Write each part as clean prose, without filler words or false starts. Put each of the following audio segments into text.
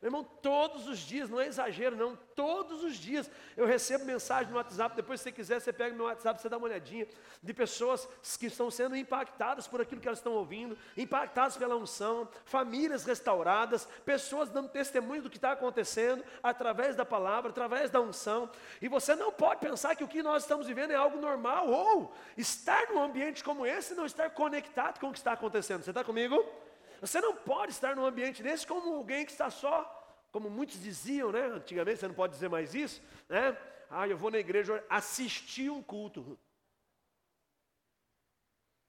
Meu irmão, todos os dias, não é exagero não, todos os dias eu recebo mensagem no WhatsApp, depois se você quiser, você pega meu WhatsApp, você dá uma olhadinha, de pessoas que estão sendo impactadas por aquilo que elas estão ouvindo, impactadas pela unção, famílias restauradas, pessoas dando testemunho do que está acontecendo, através da palavra, através da unção. E você não pode pensar que o que nós estamos vivendo é algo normal, ou estar num ambiente como esse e não estar conectado com o que está acontecendo. Você está comigo? Você não pode estar num ambiente desse como alguém que está só, como muitos diziam, né? Antigamente, você não pode dizer mais isso, né? Ah, eu vou na igreja assistir um culto.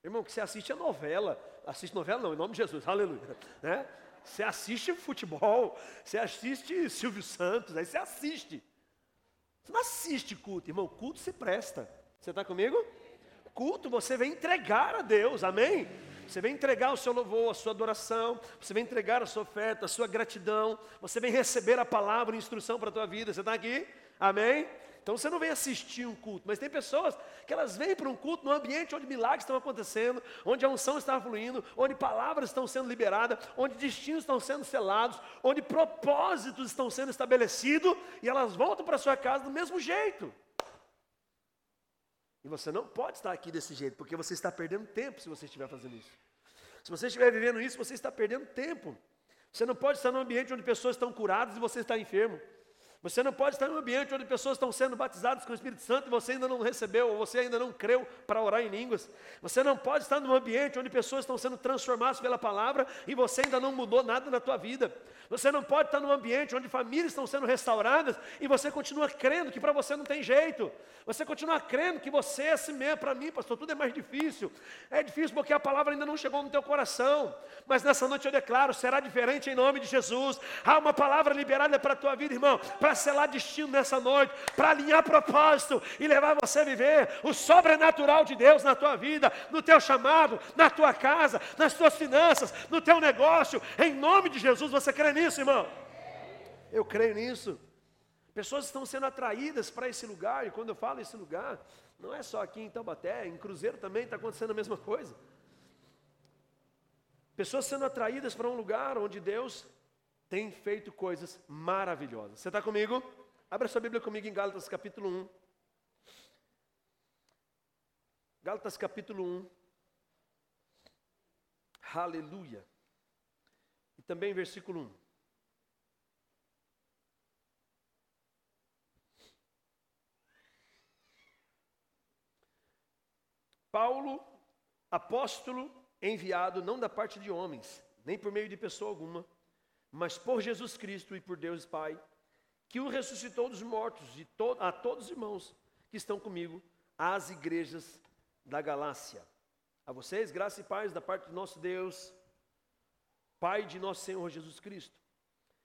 Irmão, o que você assiste é novela. Assiste novela não, em nome de Jesus, aleluia, né? Você assiste futebol, você assiste Silvio Santos, aí você assiste. Você não assiste culto, irmão, culto se presta. Você está comigo? Culto você vem entregar a Deus, amém? Você vem entregar o seu louvor, a sua adoração, você vem entregar a sua oferta, a sua gratidão, você vem receber a palavra, a instrução para a tua vida. Você está aqui? Amém? Então você não vem assistir um culto, mas tem pessoas que elas vêm para um culto num ambiente onde milagres estão acontecendo, onde a unção está fluindo, onde palavras estão sendo liberadas, onde destinos estão sendo selados, onde propósitos estão sendo estabelecidos, e elas voltam para a sua casa do mesmo jeito. E você não pode estar aqui desse jeito, porque você está perdendo tempo se você estiver fazendo isso. Se você estiver vivendo isso, você está perdendo tempo. Você não pode estar num ambiente onde pessoas estão curadas e você está enfermo. Você não pode estar em um ambiente onde pessoas estão sendo batizadas com o Espírito Santo e você ainda não recebeu, ou você ainda não creu para orar em línguas. Você não pode estar em um ambiente onde pessoas estão sendo transformadas pela palavra e você ainda não mudou nada na tua vida. Você não pode estar em um ambiente onde famílias estão sendo restauradas e você continua crendo que para você não tem jeito. Você continua crendo que você é assim mesmo. Para mim, pastor, tudo é mais difícil. É difícil porque a palavra ainda não chegou no teu coração. Mas nessa noite eu declaro, será diferente em nome de Jesus. Há uma palavra liberada para a tua vida, irmão, para selar destino nessa noite, para alinhar propósito e levar você a viver o sobrenatural de Deus na tua vida, no teu chamado, na tua casa, nas tuas finanças, no teu negócio, em nome de Jesus. Você crê nisso, irmão? Eu creio nisso. Pessoas estão sendo atraídas para esse lugar, e quando eu falo esse lugar, não é só aqui em Taubaté, em Cruzeiro também está acontecendo a mesma coisa. Pessoas sendo atraídas para um lugar onde Deus tem feito coisas maravilhosas. Você está comigo? Abra sua Bíblia comigo em Gálatas capítulo 1. Gálatas capítulo 1. Aleluia. E também versículo 1. Paulo, apóstolo enviado, não da parte de homens, nem por meio de pessoa alguma, mas por Jesus Cristo e por Deus Pai, que o ressuscitou dos mortos, a todos os irmãos que estão comigo, às igrejas da Galácia. A vocês, graça e paz da parte do nosso Deus, Pai de nosso Senhor Jesus Cristo,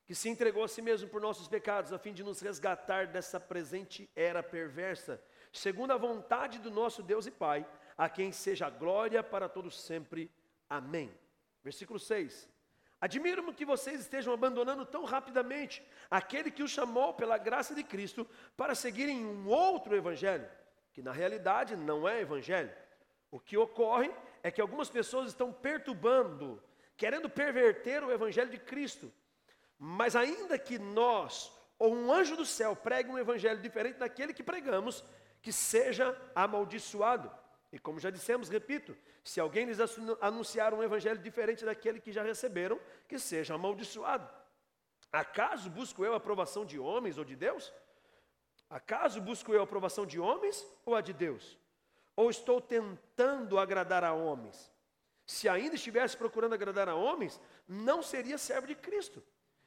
que se entregou a si mesmo por nossos pecados, a fim de nos resgatar dessa presente era perversa, segundo a vontade do nosso Deus e Pai, a quem seja a glória para todos sempre. Amém. Versículo 6. Admiro-me que vocês estejam abandonando tão rapidamente aquele que os chamou pela graça de Cristo para seguirem um outro evangelho, que na realidade não é evangelho. O que ocorre é que algumas pessoas estão perturbando, querendo perverter o evangelho de Cristo. Mas ainda que nós ou um anjo do céu pregue um evangelho diferente daquele que pregamos, que seja amaldiçoado. E como já dissemos, repito, se alguém lhes anunciar um evangelho diferente daquele que já receberam, que seja amaldiçoado. Acaso busco eu a aprovação de homens ou de Deus? Acaso busco eu a aprovação de homens ou a de Deus? Ou estou tentando agradar a homens? Se ainda estivesse procurando agradar a homens, não seria servo de Cristo.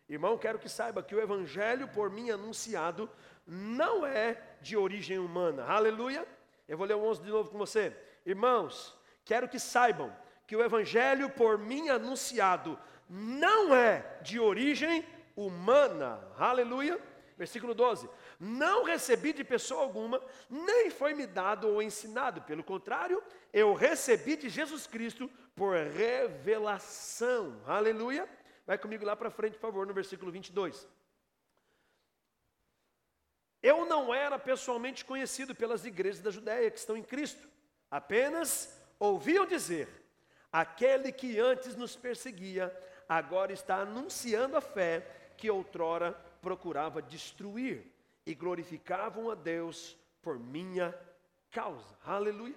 Irmão, quero que saiba que o evangelho por mim anunciado não é de origem humana. Aleluia! Eu vou ler o 11 de novo com você. Irmãos, quero que saibam que o evangelho por mim anunciado não é de origem humana. Aleluia. Versículo 12. Não recebi de pessoa alguma, nem foi me dado ou ensinado. Pelo contrário, eu recebi de Jesus Cristo por revelação. Aleluia. Vai comigo lá para frente, por favor, no versículo 22. Eu não era pessoalmente conhecido pelas igrejas da Judéia que estão em Cristo. Apenas ouviam dizer, aquele que antes nos perseguia, agora está anunciando a fé que outrora procurava destruir e glorificavam a Deus por minha causa. Aleluia.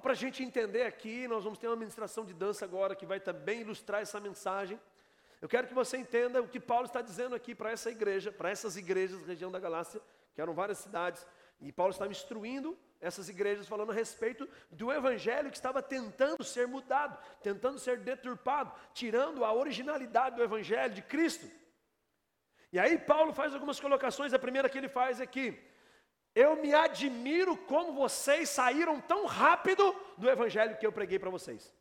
Para a gente entender aqui, nós vamos ter uma ministração de dança agora que vai também ilustrar essa mensagem. Eu quero que você entenda o que Paulo está dizendo aqui para essa igreja, para essas igrejas da região da Galácia, que eram várias cidades. E Paulo estava instruindo essas igrejas, falando a respeito do evangelho que estava tentando ser mudado, tentando ser deturpado, tirando a originalidade do evangelho de Cristo. E aí Paulo faz algumas colocações. A primeira que ele faz é que eu me admiro como vocês saíram tão rápido do evangelho que eu preguei para vocês.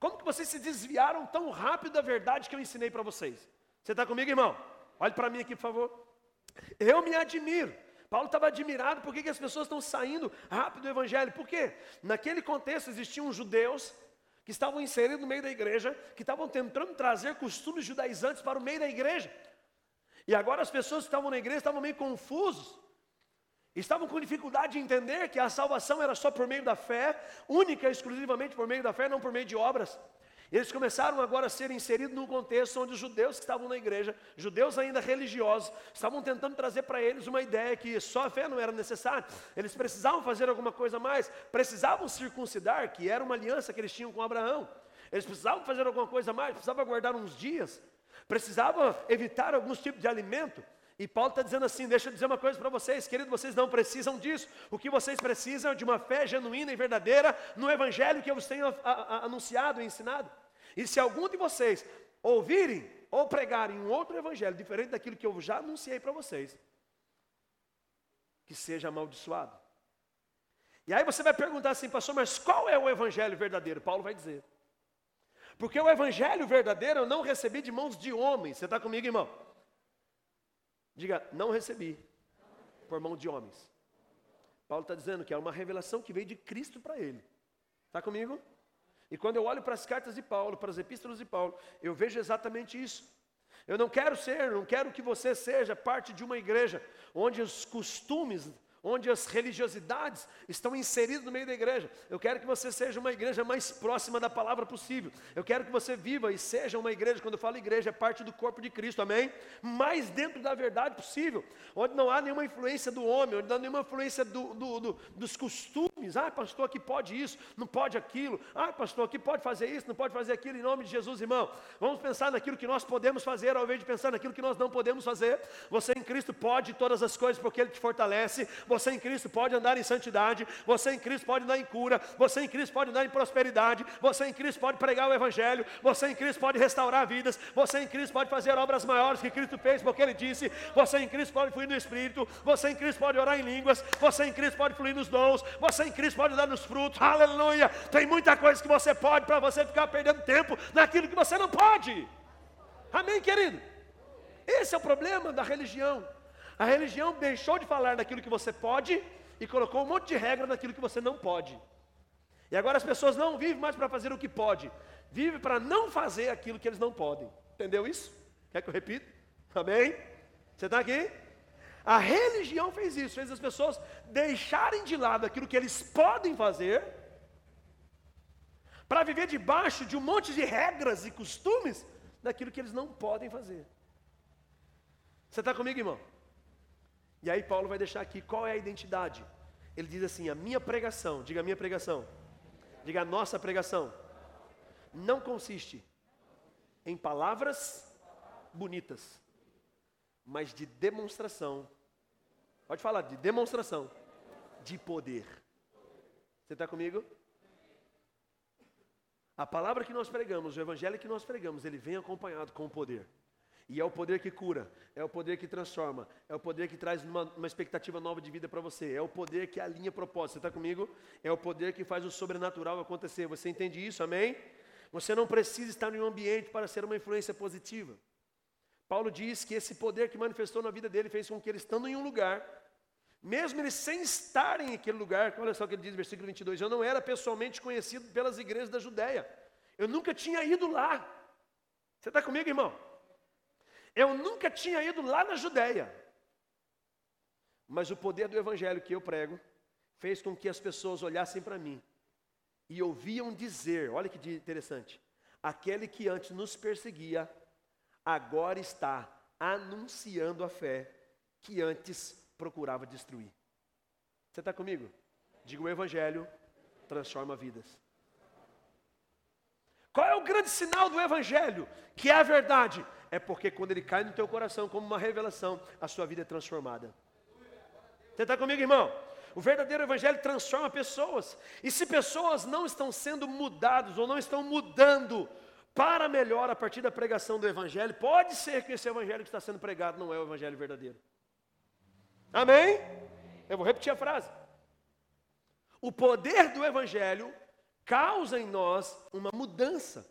Como que vocês se desviaram tão rápido da verdade que eu ensinei para vocês? Você está comigo, irmão? Olhe para mim aqui, por favor. Eu me admiro. Paulo estava admirado porque as pessoas estão saindo rápido do evangelho. Por quê? Naquele contexto existiam judeus que estavam inseridos no meio da igreja, que estavam tentando trazer costumes judaizantes para o meio da igreja. E agora as pessoas que estavam na igreja estavam meio confusos. Estavam com dificuldade de entender que a salvação era só por meio da fé, única e exclusivamente por meio da fé, não por meio de obras. Eles começaram agora a ser inseridos num contexto onde os judeus que estavam na igreja, judeus ainda religiosos, estavam tentando trazer para eles uma ideia que só a fé não era necessária. Eles precisavam fazer alguma coisa a mais, precisavam circuncidar, que era uma aliança que eles tinham com Abraão. Eles precisavam fazer alguma coisa a mais, precisavam guardar uns dias, precisavam evitar alguns tipos de alimento. E Paulo está dizendo assim: deixa eu dizer uma coisa para vocês, querido, vocês não precisam disso. O que vocês precisam é de uma fé genuína e verdadeira no evangelho que eu vos tenho anunciado e ensinado. E se algum de vocês ouvirem ou pregarem um outro evangelho diferente daquilo que eu já anunciei para vocês, que seja amaldiçoado. E aí você vai perguntar assim: pastor, mas qual é o evangelho verdadeiro? Paulo vai dizer. Porque o evangelho verdadeiro eu não recebi de mãos de homens. Você está comigo, irmão? Diga: não recebi por mão de homens. Paulo está dizendo que é uma revelação que veio de Cristo para ele. Está comigo? E quando eu olho para as cartas de Paulo, para as epístolas de Paulo, eu vejo exatamente isso. Eu não quero que você seja parte de uma igreja onde os costumes, onde as religiosidades estão inseridas no meio da igreja. Eu quero que você seja uma igreja mais próxima da palavra possível. Eu quero que você viva e seja uma igreja, quando eu falo igreja, é parte do corpo de Cristo, amém? Mais dentro da verdade possível, onde não há nenhuma influência do homem, onde não há nenhuma influência dos costumes. Ah, pastor, aqui pode isso, não pode aquilo. Ah, pastor, aqui pode fazer isso, não pode fazer aquilo. Em nome de Jesus, irmão, vamos pensar naquilo que nós podemos fazer, ao invés de pensar naquilo que nós não podemos fazer. Você em Cristo pode todas as coisas, porque Ele te fortalece. Você em Cristo pode andar em santidade. Você em Cristo pode andar em cura. Você em Cristo pode andar em prosperidade. Você em Cristo pode pregar o evangelho. Você em Cristo pode restaurar vidas. Você em Cristo pode fazer obras maiores que Cristo fez, porque Ele disse. Você em Cristo pode fluir no Espírito. Você em Cristo pode orar em línguas. Você em Cristo pode fluir nos dons. Você em Cristo pode dar nos frutos, aleluia. Tem muita coisa que você pode, para você ficar perdendo tempo naquilo que você não pode. Amém, querido? Esse é o problema da religião. A religião deixou de falar daquilo que você pode e colocou um monte de regra naquilo que você não pode. E agora as pessoas não vivem mais para fazer o que pode, vivem para não fazer aquilo que eles não podem. Entendeu isso? Quer que eu repita? Amém? Você está aqui? A religião fez isso, fez as pessoas deixarem de lado aquilo que eles podem fazer, para viver debaixo de um monte de regras e costumes, daquilo que eles não podem fazer. Você está comigo, irmão? E aí Paulo vai deixar aqui, qual é a identidade? Ele diz assim: a minha pregação, diga a minha pregação, diga a nossa pregação, não consiste em palavras bonitas, mas de demonstração, pode falar, de demonstração, de poder. Você está comigo? A palavra que nós pregamos, o evangelho que nós pregamos, ele vem acompanhado com o poder. E é o poder que cura, é o poder que transforma, é o poder que traz uma expectativa nova de vida para você, é o poder que alinha propósito. Você está comigo? É o poder que faz o sobrenatural acontecer. Você entende isso? Amém? Você não precisa estar em um ambiente para ser uma influência positiva. Paulo diz que esse poder que manifestou na vida dele fez com que ele, estando em um lugar, mesmo ele sem estar em aquele lugar, olha só o que ele diz no versículo 22, eu não era pessoalmente conhecido pelas igrejas da Judéia, eu nunca tinha ido lá. Você está comigo, irmão? Eu nunca tinha ido lá na Judéia, mas o poder do evangelho que eu prego fez com que as pessoas olhassem para mim e ouviam dizer, olha que interessante, aquele que antes nos perseguia, agora está anunciando a fé que antes procurava destruir. Você está comigo? Digo, o Evangelho transforma vidas. Qual é o grande sinal do Evangelho? Que é a verdade. É porque quando ele cai no teu coração como uma revelação, a sua vida é transformada. Você está comigo, irmão? O verdadeiro Evangelho transforma pessoas. E se pessoas não estão sendo mudadas ou não estão mudando para melhor a partir da pregação do Evangelho, pode ser que esse Evangelho que está sendo pregado não é o Evangelho verdadeiro. Amém? Eu vou repetir a frase. O poder do Evangelho causa em nós uma mudança.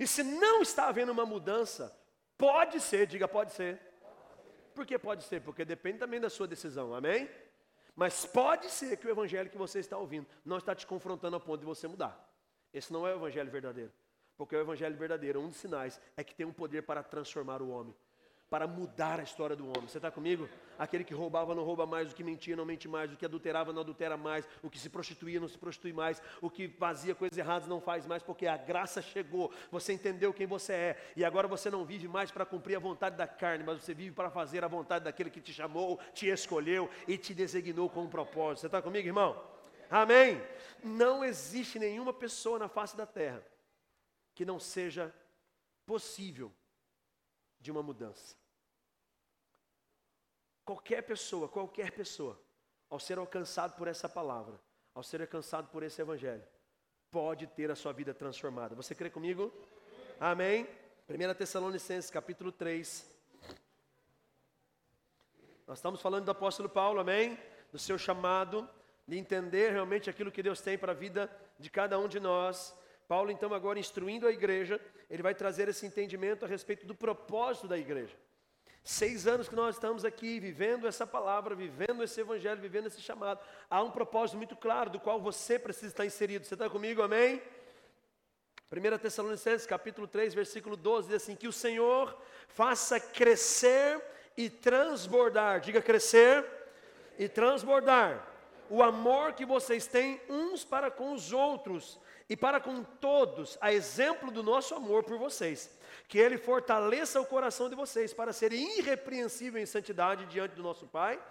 E se não está havendo uma mudança, pode ser, diga pode ser. Por que pode ser? Porque depende também da sua decisão, amém? Mas pode ser que o Evangelho que você está ouvindo não está te confrontando ao ponto de você mudar. Esse não é o Evangelho verdadeiro. Porque o Evangelho verdadeiro, um dos sinais, é que tem um poder para transformar o homem, para mudar a história do homem. Você está comigo? Aquele que roubava não rouba mais, o que mentia não mente mais, o que adulterava não adultera mais, o que se prostituía não se prostitui mais, o que fazia coisas erradas não faz mais, porque a graça chegou, você entendeu quem você é, e agora você não vive mais para cumprir a vontade da carne, mas você vive para fazer a vontade daquele que te chamou, te escolheu e te designou com um propósito. Você está comigo, irmão? Amém? Não existe nenhuma pessoa na face da terra que não seja possível de uma mudança. Qualquer pessoa, ao ser alcançado por essa palavra, ao ser alcançado por esse Evangelho, pode ter a sua vida transformada. Você crê comigo? Amém? 1 Tessalonicenses, capítulo 3. Nós estamos falando do apóstolo Paulo, amém? Do seu chamado, de entender realmente aquilo que Deus tem para a vida de cada um de nós. Paulo, então, agora instruindo a igreja, ele vai trazer esse entendimento a respeito do propósito da igreja. 6 anos que nós estamos aqui, vivendo essa palavra, vivendo esse Evangelho, vivendo esse chamado. Há um propósito muito claro, do qual você precisa estar inserido. Você está comigo, amém? 1 Tessalonicenses, capítulo 3, versículo 12, diz assim, que o Senhor faça crescer e transbordar, diga crescer e transbordar, o amor que vocês têm uns para com os outros, e para com todos, a exemplo do nosso amor por vocês, que Ele fortaleça o coração de vocês para serem irrepreensíveis em santidade diante do nosso Pai,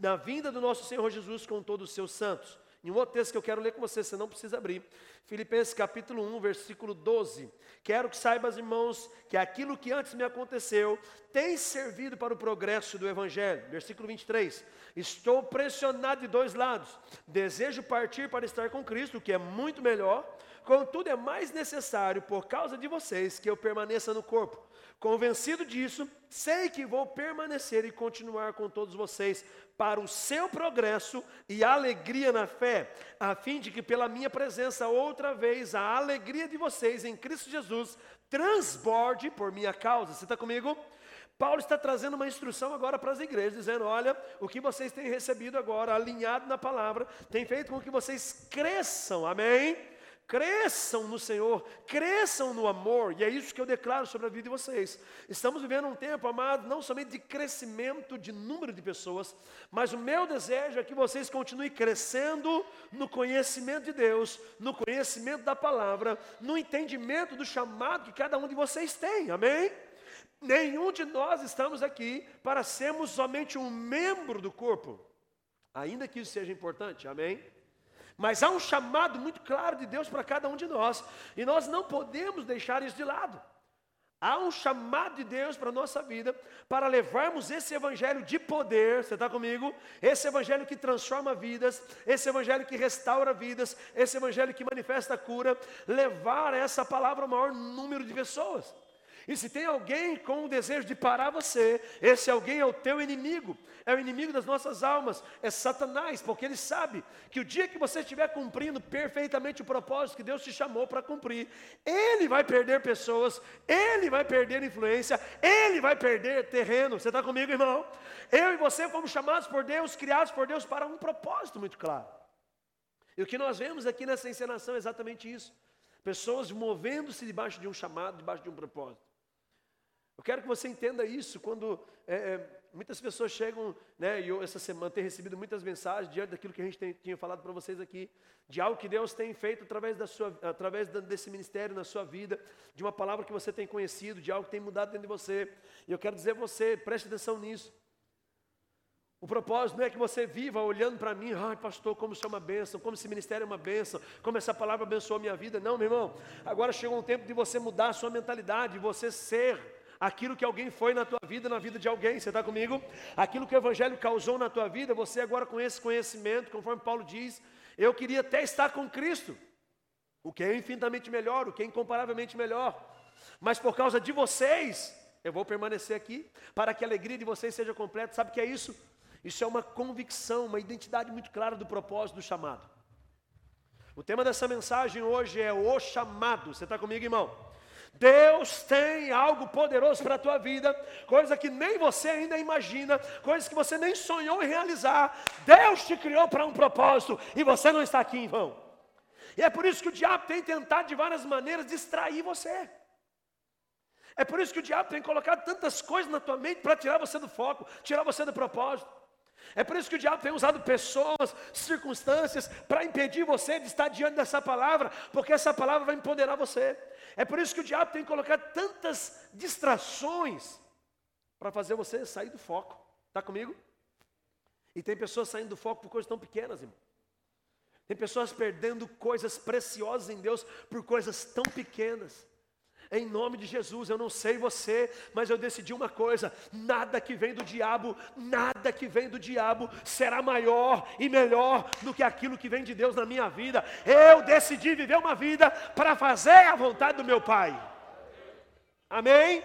na vinda do nosso Senhor Jesus com todos os seus santos. Em um outro texto que eu quero ler com você não precisa abrir, Filipenses capítulo 1, versículo 12. Quero que saibas, irmãos, que aquilo que antes me aconteceu tem servido para o progresso do Evangelho. Versículo 23. Estou pressionado de 2 lados. Desejo partir para estar com Cristo, o que é muito melhor. Contudo, é mais necessário, por causa de vocês, que eu permaneça no corpo. Convencido disso, sei que vou permanecer e continuar com todos vocês para o seu progresso e alegria na fé, a fim de que pela minha presença outra vez a alegria de vocês em Cristo Jesus transborde por minha causa. Você está comigo? Paulo está trazendo uma instrução agora para as igrejas, dizendo, olha, o que vocês têm recebido agora, alinhado na palavra, tem feito com que vocês cresçam, amém? Cresçam no Senhor, cresçam no amor, e é isso que eu declaro sobre a vida de vocês. Estamos vivendo um tempo, amado, não somente de crescimento de número de pessoas, mas o meu desejo é que vocês continuem crescendo no conhecimento de Deus, no conhecimento da palavra, no entendimento do chamado que cada um de vocês tem, amém? Nenhum de nós estamos aqui para sermos somente um membro do corpo, ainda que isso seja importante, amém? Mas há um chamado muito claro de Deus para cada um de nós. E nós não podemos deixar isso de lado. Há um chamado de Deus para a nossa vida, para levarmos esse Evangelho de poder, você está comigo? Esse Evangelho que transforma vidas, esse Evangelho que restaura vidas, esse Evangelho que manifesta a cura, levar essa palavra ao maior número de pessoas. E se tem alguém com o desejo de parar você, esse alguém é o teu inimigo, é o inimigo das nossas almas, é Satanás, porque ele sabe que o dia que você estiver cumprindo perfeitamente o propósito que Deus te chamou para cumprir, ele vai perder pessoas, ele vai perder influência, ele vai perder terreno. Você está comigo, irmão? Eu e você fomos chamados por Deus, criados por Deus para um propósito muito claro. E o que nós vemos aqui nessa encenação é exatamente isso. Pessoas movendo-se debaixo de um chamado, debaixo de um propósito. Eu quero que você entenda isso quando muitas pessoas chegam, né, e eu essa semana tenho recebido muitas mensagens diante daquilo que a gente tinha falado para vocês aqui, de algo que Deus tem feito através desse ministério na sua vida, de uma palavra que você tem conhecido, de algo que tem mudado dentro de você. E eu quero dizer a você, preste atenção nisso. O propósito não é que você viva olhando para mim, ai pastor, como isso é uma bênção, como esse ministério é uma bênção, como essa palavra abençoou a minha vida. Não, meu irmão, agora chegou um tempo de você mudar a sua mentalidade, você ser aquilo que alguém foi na tua vida, na vida de alguém. Você está comigo? Aquilo que o Evangelho causou na tua vida, você agora com esse conhecimento, conforme Paulo diz, eu queria até estar com Cristo, o que é infinitamente melhor, o que é incomparavelmente melhor, mas por causa de vocês, eu vou permanecer aqui, para que a alegria de vocês seja completa. Sabe o que é isso? Isso é uma convicção, uma identidade muito clara do propósito do chamado. O tema dessa mensagem hoje é o chamado. Você está comigo, irmão? Deus tem algo poderoso para a tua vida, coisa que nem você ainda imagina, coisas que você nem sonhou em realizar. Deus te criou para um propósito e você não está aqui em vão. E é por isso que o diabo tem tentado de várias maneiras distrair você. É por isso que o diabo tem colocado tantas coisas na tua mente para tirar você do foco, tirar você do propósito. É por isso que o diabo tem usado pessoas, circunstâncias, para impedir você de estar diante dessa palavra, porque essa palavra vai empoderar você. É por isso que o diabo tem colocado tantas distrações, para fazer você sair do foco. Está comigo? E tem pessoas saindo do foco por coisas tão pequenas, irmão. Tem pessoas perdendo coisas preciosas em Deus, por coisas tão pequenas. Em nome de Jesus, eu não sei você, mas eu decidi uma coisa: nada que vem do diabo será maior e melhor do que aquilo que vem de Deus na minha vida. Eu decidi viver uma vida para fazer a vontade do meu Pai. Amém?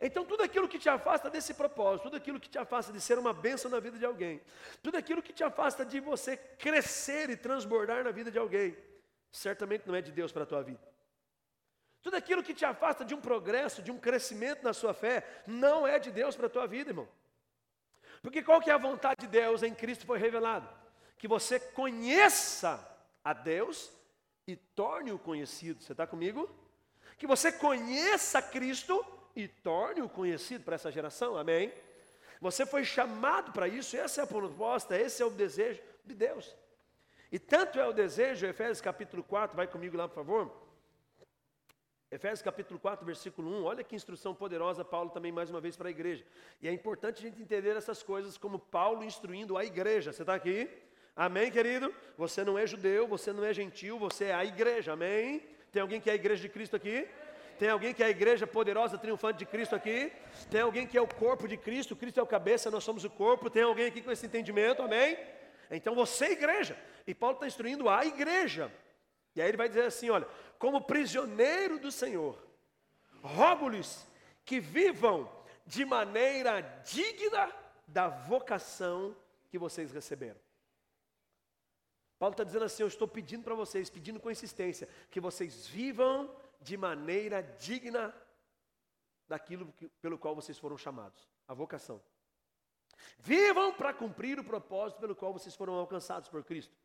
Então tudo aquilo que te afasta desse propósito, tudo aquilo que te afasta de ser uma bênção na vida de alguém, tudo aquilo que te afasta de você crescer e transbordar na vida de alguém, certamente não é de Deus para a tua vida. Tudo aquilo que te afasta de um progresso, de um crescimento na sua fé, não é de Deus para a tua vida, irmão. Porque qual que é a vontade de Deus em Cristo foi revelado? Que você conheça a Deus e torne-o conhecido. Você está comigo? Que você conheça Cristo e torne-o conhecido para essa geração, amém? Você foi chamado para isso, essa é a proposta, esse é o desejo de Deus. E tanto é o desejo, Efésios capítulo 4, vai comigo lá por favor. Efésios capítulo 4, versículo 1, olha que instrução poderosa, Paulo também mais uma vez para a igreja. E é importante a gente entender essas coisas como Paulo instruindo a igreja. Você está aqui? Amém, querido? Você não é judeu, você não é gentil, você é a igreja, amém? Tem alguém que é a igreja de Cristo aqui? Tem alguém que é a igreja poderosa, triunfante de Cristo aqui? Tem alguém que é o corpo de Cristo? Cristo é o cabeça, nós somos o corpo. Tem alguém aqui com esse entendimento, amém? Então você é igreja, e Paulo está instruindo a igreja. E aí ele vai dizer assim, olha, como prisioneiro do Senhor, rogo-lhes que vivam de maneira digna da vocação que vocês receberam. Paulo está dizendo assim, eu estou pedindo para vocês, pedindo com insistência, que vocês vivam de maneira digna daquilo pelo qual vocês foram chamados, a vocação. Vivam para cumprir o propósito pelo qual vocês foram alcançados por Cristo.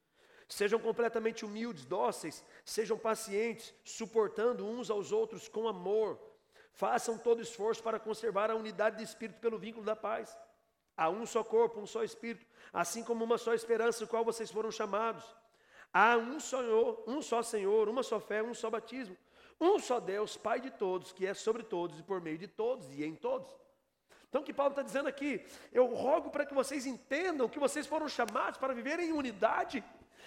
Sejam completamente humildes, dóceis, sejam pacientes, suportando uns aos outros com amor. Façam todo esforço para conservar a unidade de espírito pelo vínculo da paz. Há um só corpo, um só espírito, assim como uma só esperança, no qual vocês foram chamados. Há um só Senhor, uma só fé, um só batismo. Um só Deus, Pai de todos, que é sobre todos e por meio de todos e em todos. Então o que Paulo está dizendo aqui, eu rogo para que vocês entendam que vocês foram chamados para viver em unidade.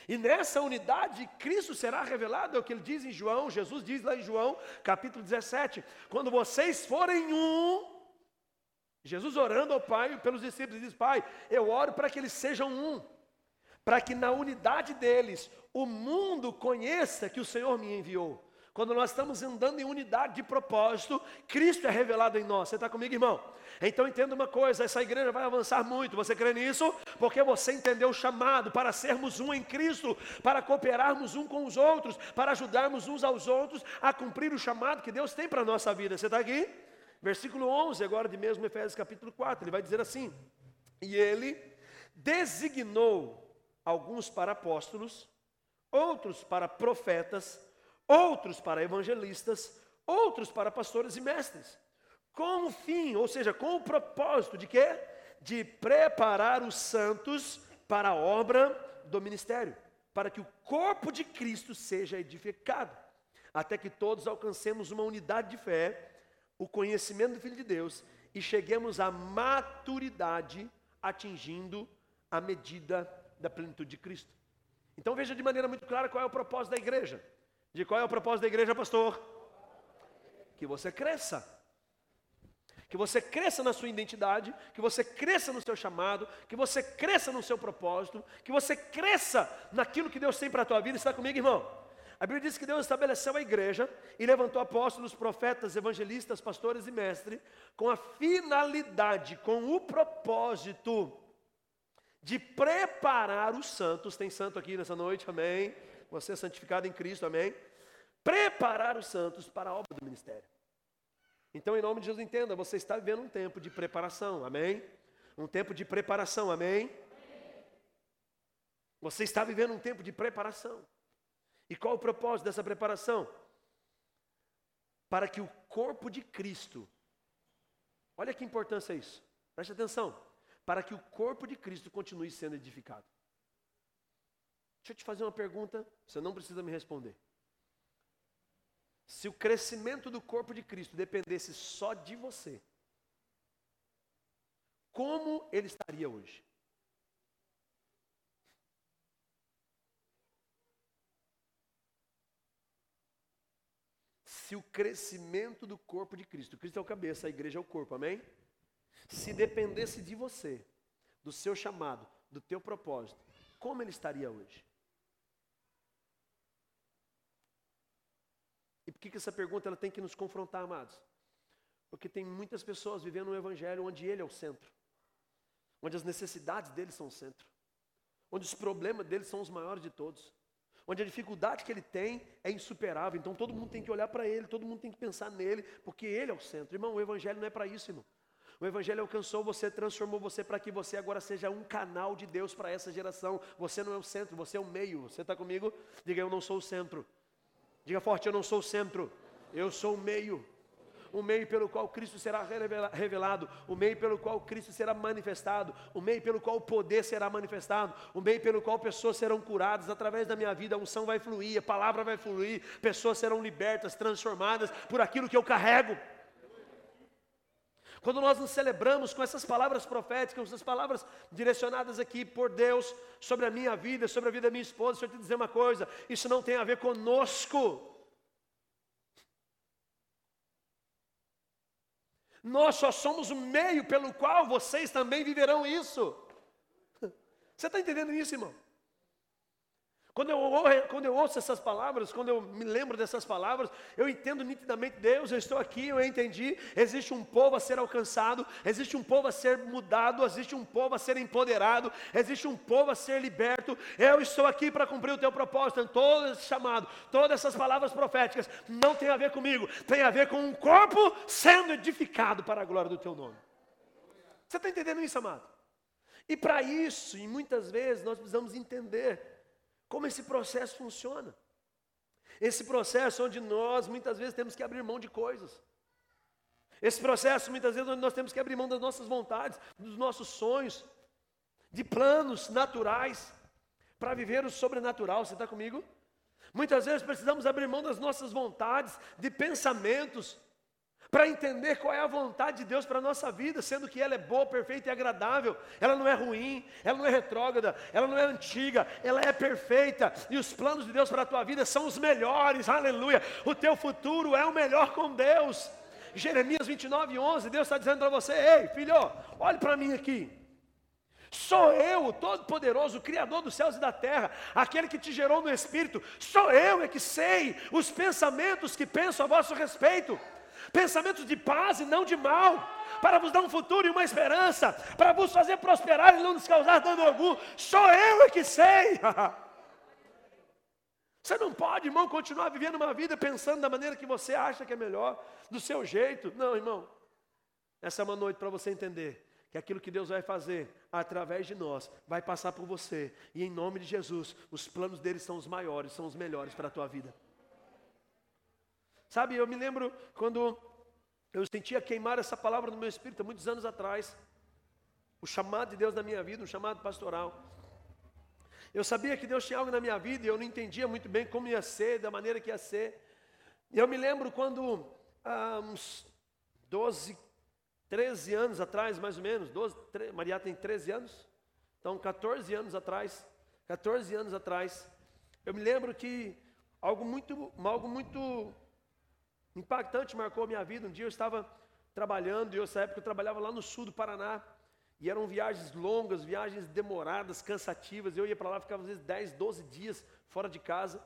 E nessa unidade, Cristo será revelado, é o que ele diz em João, Jesus diz lá em João, capítulo 17, quando vocês forem um, Jesus orando ao Pai, pelos discípulos, diz, Pai, eu oro para que eles sejam um, para que na unidade deles, o mundo conheça que o Senhor me enviou. Quando nós estamos andando em unidade de propósito, Cristo é revelado em nós. Você está comigo, irmão? Então entenda uma coisa, essa igreja vai avançar muito. Você crê nisso? Porque você entendeu o chamado para sermos um em Cristo, para cooperarmos um com os outros, para ajudarmos uns aos outros a cumprir o chamado que Deus tem para a nossa vida. Você está aqui? Versículo 11, agora de mesmo Efésios capítulo 4, ele vai dizer assim, e ele designou alguns para apóstolos, outros para profetas, outros para evangelistas, outros para pastores e mestres, com o fim, ou seja, com o propósito de quê? De preparar os santos para a obra do ministério, para que o corpo de Cristo seja edificado, até que todos alcancemos uma unidade de fé, o conhecimento do Filho de Deus, e cheguemos à maturidade, atingindo a medida da plenitude de Cristo. Então veja de maneira muito clara qual é o propósito da igreja. De qual é o propósito da igreja, pastor? Que você cresça. Que você cresça na sua identidade, que você cresça no seu chamado, que você cresça no seu propósito, que você cresça naquilo que Deus tem para a tua vida. Está comigo, irmão? A Bíblia diz que Deus estabeleceu a igreja e levantou apóstolos, profetas, evangelistas, pastores e mestres, com a finalidade, com o propósito de preparar os santos. Tem santo aqui nessa noite, amém? Você é santificado em Cristo, amém? Preparar os santos para a obra do ministério. Então, em nome de Jesus, entenda, você está vivendo um tempo de preparação, amém? Um tempo de preparação, amém? Você está vivendo um tempo de preparação. E qual o propósito dessa preparação? Para que o corpo de Cristo, olha que importância é isso, preste atenção, para que o corpo de Cristo continue sendo edificado. Deixa eu te fazer uma pergunta, você não precisa me responder. Se o crescimento do corpo de Cristo dependesse só de você, como ele estaria hoje? Se o crescimento do corpo de Cristo, Cristo é o cabeça, a igreja é o corpo, amém? Se dependesse de você, do seu chamado, do teu propósito, como ele estaria hoje? E por que essa pergunta ela tem que nos confrontar, amados? Porque tem muitas pessoas vivendo um evangelho onde ele é o centro. Onde as necessidades dele são o centro. Onde os problemas dele são os maiores de todos. Onde a dificuldade que ele tem é insuperável. Então todo mundo tem que olhar para ele, todo mundo tem que pensar nele, porque ele é o centro. Irmão, o evangelho não é para isso, irmão. O evangelho alcançou você, transformou você para que você agora seja um canal de Deus para essa geração. Você não é o centro, você é o meio. Você está comigo? Diga, eu não sou o centro. Diga forte, eu não sou o centro, eu sou o meio. O meio pelo qual Cristo será revelado, o meio pelo qual Cristo será manifestado, o meio pelo qual o poder será manifestado, o meio pelo qual pessoas serão curadas. Através da minha vida a unção vai fluir, a palavra vai fluir, pessoas serão libertas, transformadas por aquilo que eu carrego. Quando nós nos celebramos com essas palavras proféticas, essas palavras direcionadas aqui por Deus, sobre a minha vida, sobre a vida da minha esposa, deixa eu te dizer uma coisa, isso não tem a ver conosco. Nós só somos o meio pelo qual vocês também viverão isso. Você está entendendo isso, irmão? Quando eu ouço essas palavras, quando eu me lembro dessas palavras, eu entendo nitidamente, Deus, eu estou aqui, eu entendi, existe um povo a ser alcançado, existe um povo a ser mudado, existe um povo a ser empoderado, existe um povo a ser liberto, eu estou aqui para cumprir o teu propósito. Todo esse chamado, todas essas palavras proféticas, não tem a ver comigo, tem a ver com um corpo sendo edificado para a glória do teu nome. Você está entendendo isso, amado? E para isso, e muitas vezes, nós precisamos entender como esse processo funciona. Esse processo onde nós, muitas vezes, temos que abrir mão de coisas. Esse processo, muitas vezes, onde nós temos que abrir mão das nossas vontades, dos nossos sonhos, de planos naturais, para viver o sobrenatural. Você está comigo? Muitas vezes precisamos abrir mão das nossas vontades, de pensamentos, para entender qual é a vontade de Deus para a nossa vida, sendo que ela é boa, perfeita e agradável. Ela não é ruim, ela não é retrógrada, ela não é antiga, ela é perfeita. E os planos de Deus para a tua vida são os melhores, aleluia. O teu futuro é o melhor com Deus. Jeremias 29:11, Deus está dizendo para você, ei filho, olhe para mim aqui. Sou eu, o Todo-Poderoso, o Criador dos céus e da terra, aquele que te gerou no Espírito. Sou eu é que sei os pensamentos que penso a vosso respeito. Pensamentos de paz e não de mal, para vos dar um futuro e uma esperança, para vos fazer prosperar e não nos causar dano algum. Só eu é que sei. Você não pode, irmão, continuar vivendo uma vida pensando da maneira que você acha que é melhor, do seu jeito. Não, irmão, essa é uma noite para você entender que aquilo que Deus vai fazer através de nós vai passar por você, e em nome de Jesus, os planos dele são os maiores, são os melhores para a tua vida. Sabe, eu me lembro quando Eu sentia queimar essa palavra no meu espírito há muitos anos atrás. O chamado de Deus na minha vida, um chamado pastoral. Eu sabia que Deus tinha algo na minha vida e eu não entendia muito bem como ia ser, da maneira que ia ser. E eu me lembro quando, há uns 12, 13 anos atrás, mais ou menos, 12, 13, Maria tem 13 anos, então 14 anos atrás, eu me lembro que algo muito impactante marcou a minha vida. Um dia eu estava trabalhando, e nessa época eu trabalhava lá no sul do Paraná, e eram viagens longas, viagens demoradas, cansativas. Eu ia para lá, ficava às vezes 10, 12 dias fora de casa.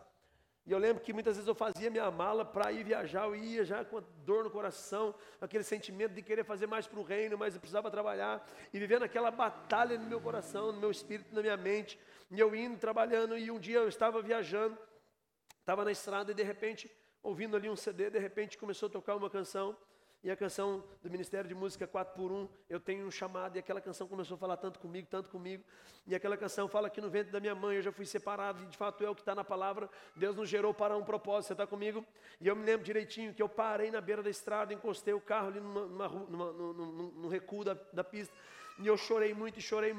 E eu lembro que muitas vezes eu fazia minha mala para ir viajar. Eu ia já com a dor no coração, aquele sentimento de querer fazer mais para o reino, mas eu precisava trabalhar. E vivendo aquela batalha no meu coração, no meu espírito, na minha mente. E eu indo, trabalhando. E um dia eu estava viajando, estava na estrada e de repente, ouvindo ali um CD, de repente começou a tocar uma canção. E a canção do Ministério de Música 4x1, Eu Tenho um Chamado, e aquela canção começou a falar tanto comigo, e aquela canção fala que no ventre da minha mãe eu já fui separado, e de fato é o que está na palavra. Deus nos gerou para um propósito, você está comigo? E eu me lembro direitinho que eu parei na beira da estrada, encostei o carro ali num recuo da pista, e eu chorei muito, falei,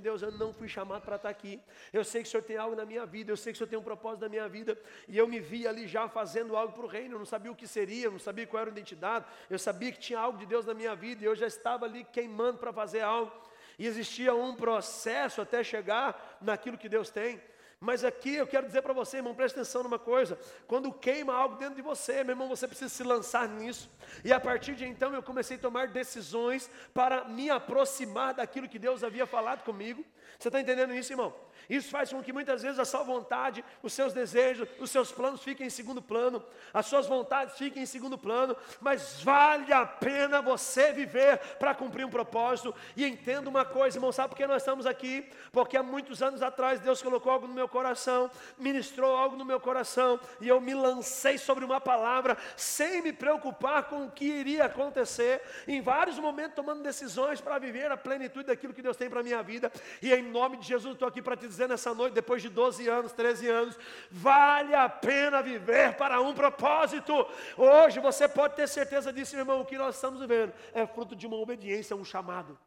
Deus, eu não fui chamado para estar aqui, eu sei que o Senhor tem algo na minha vida, eu sei que o Senhor tem um propósito na minha vida, e eu me vi ali já fazendo algo para o reino. Eu não sabia o que seria, eu não sabia qual era a identidade, eu sabia que tinha algo de Deus na minha vida, e eu já estava ali queimando para fazer algo, e existia um processo até chegar naquilo que Deus tem. Mas aqui eu quero dizer para você, irmão, presta atenção numa coisa. Quando queima algo dentro de você, meu irmão, você precisa se lançar nisso. E a partir de então eu comecei a tomar decisões para me aproximar daquilo que Deus havia falado comigo. Você está entendendo isso, irmão? Isso faz com que muitas vezes a sua vontade, os seus desejos, os seus planos fiquem em segundo plano. As suas vontades fiquem em segundo plano. Mas vale a pena você viver para cumprir um propósito. E entenda uma coisa, irmão, sabe por que nós estamos aqui? Porque há muitos anos atrás Deus colocou algo no meu coração, ministrou algo no meu coração, e eu me lancei sobre uma palavra, sem me preocupar com o que iria acontecer, em vários momentos tomando decisões para viver a plenitude daquilo que Deus tem para a minha vida. E em nome de Jesus, estou aqui para te dizer nessa noite, depois de 12 anos, 13 anos, vale a pena viver para um propósito. Hoje você pode ter certeza disso, meu irmão, o que nós estamos vivendo é fruto de uma obediência, um chamado.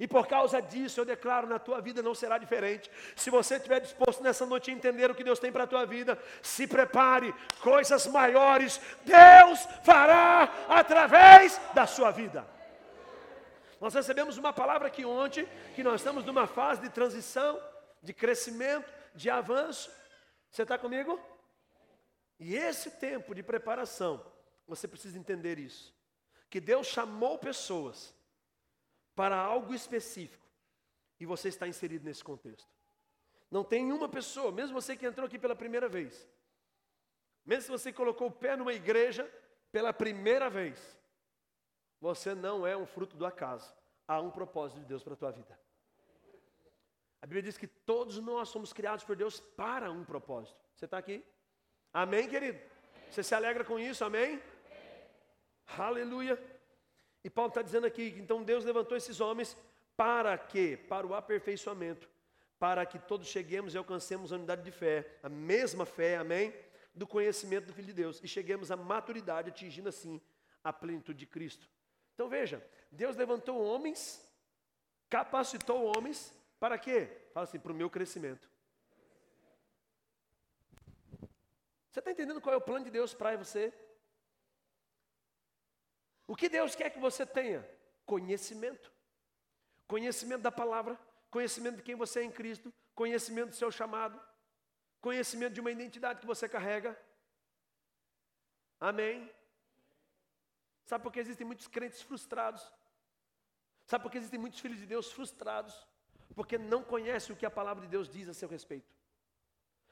E por causa disso, eu declaro, na tua vida não será diferente. Se você estiver disposto nessa noite a entender o que Deus tem para a tua vida, se prepare, coisas maiores Deus fará através da sua vida. Nós recebemos uma palavra aqui ontem, que nós estamos numa fase de transição, de crescimento, de avanço. Você está comigo? E esse tempo de preparação, você precisa entender isso. Que Deus chamou pessoas para algo específico, e você está inserido nesse contexto. Não tem uma pessoa, mesmo você que entrou aqui pela primeira vez, mesmo se você colocou o pé numa igreja pela primeira vez, você não é um fruto do acaso. Há um propósito de Deus para a tua vida. A Bíblia diz que todos nós somos criados por Deus para um propósito. Você está aqui? Amém, querido? Você se alegra com isso? Amém? Aleluia! E Paulo está dizendo aqui que então Deus levantou esses homens para quê? Para o aperfeiçoamento, para que todos cheguemos e alcancemos a unidade de fé, a mesma fé, amém? Do conhecimento do Filho de Deus, e cheguemos à maturidade, atingindo assim a plenitude de Cristo. Então veja, Deus levantou homens, capacitou homens, para quê? Fala assim, para o meu crescimento. Você está entendendo qual é o plano de Deus para você? O que Deus quer que você tenha? Conhecimento. Conhecimento da palavra, conhecimento de quem você é em Cristo, conhecimento do seu chamado, conhecimento de uma identidade que você carrega. Amém? Sabe por que existem muitos crentes frustrados? Sabe por que existem muitos filhos de Deus frustrados? Porque não conhecem o que a palavra de Deus diz a seu respeito.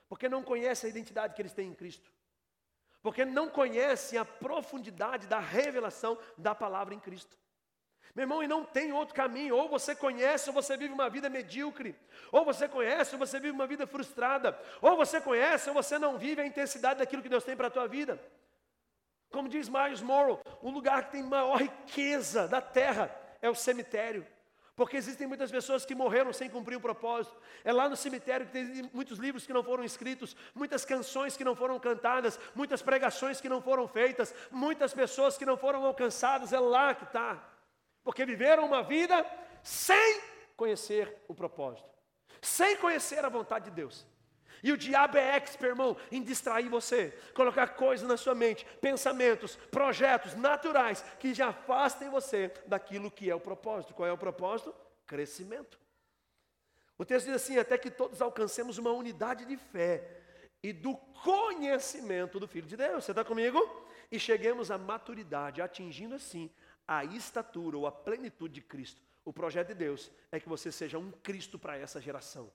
Porque não conhecem a identidade que eles têm em Cristo. Porque não conhecem a profundidade da revelação da palavra em Cristo. Meu irmão, e não tem outro caminho. Ou você conhece, ou você vive uma vida medíocre. Ou você conhece, ou você vive uma vida frustrada. Ou você conhece, ou você não vive a intensidade daquilo que Deus tem para a tua vida. Como diz Myles Munroe, o lugar que tem maior riqueza da terra é o cemitério. Porque existem muitas pessoas que morreram sem cumprir o propósito. É lá no cemitério que tem muitos livros que não foram escritos, muitas canções que não foram cantadas, muitas pregações que não foram feitas, muitas pessoas que não foram alcançadas. É lá que está. Porque viveram uma vida sem conhecer o propósito, sem conhecer a vontade de Deus. E o diabo é expert, irmão, em distrair você, colocar coisas na sua mente, pensamentos, projetos naturais que já afastem você daquilo que é o propósito. Qual é o propósito? Crescimento. O texto diz assim: até que todos alcancemos uma unidade de fé e do conhecimento do Filho de Deus. Você está comigo? E cheguemos à maturidade, atingindo assim a estatura ou a plenitude de Cristo. O projeto de Deus é que você seja um Cristo para essa geração.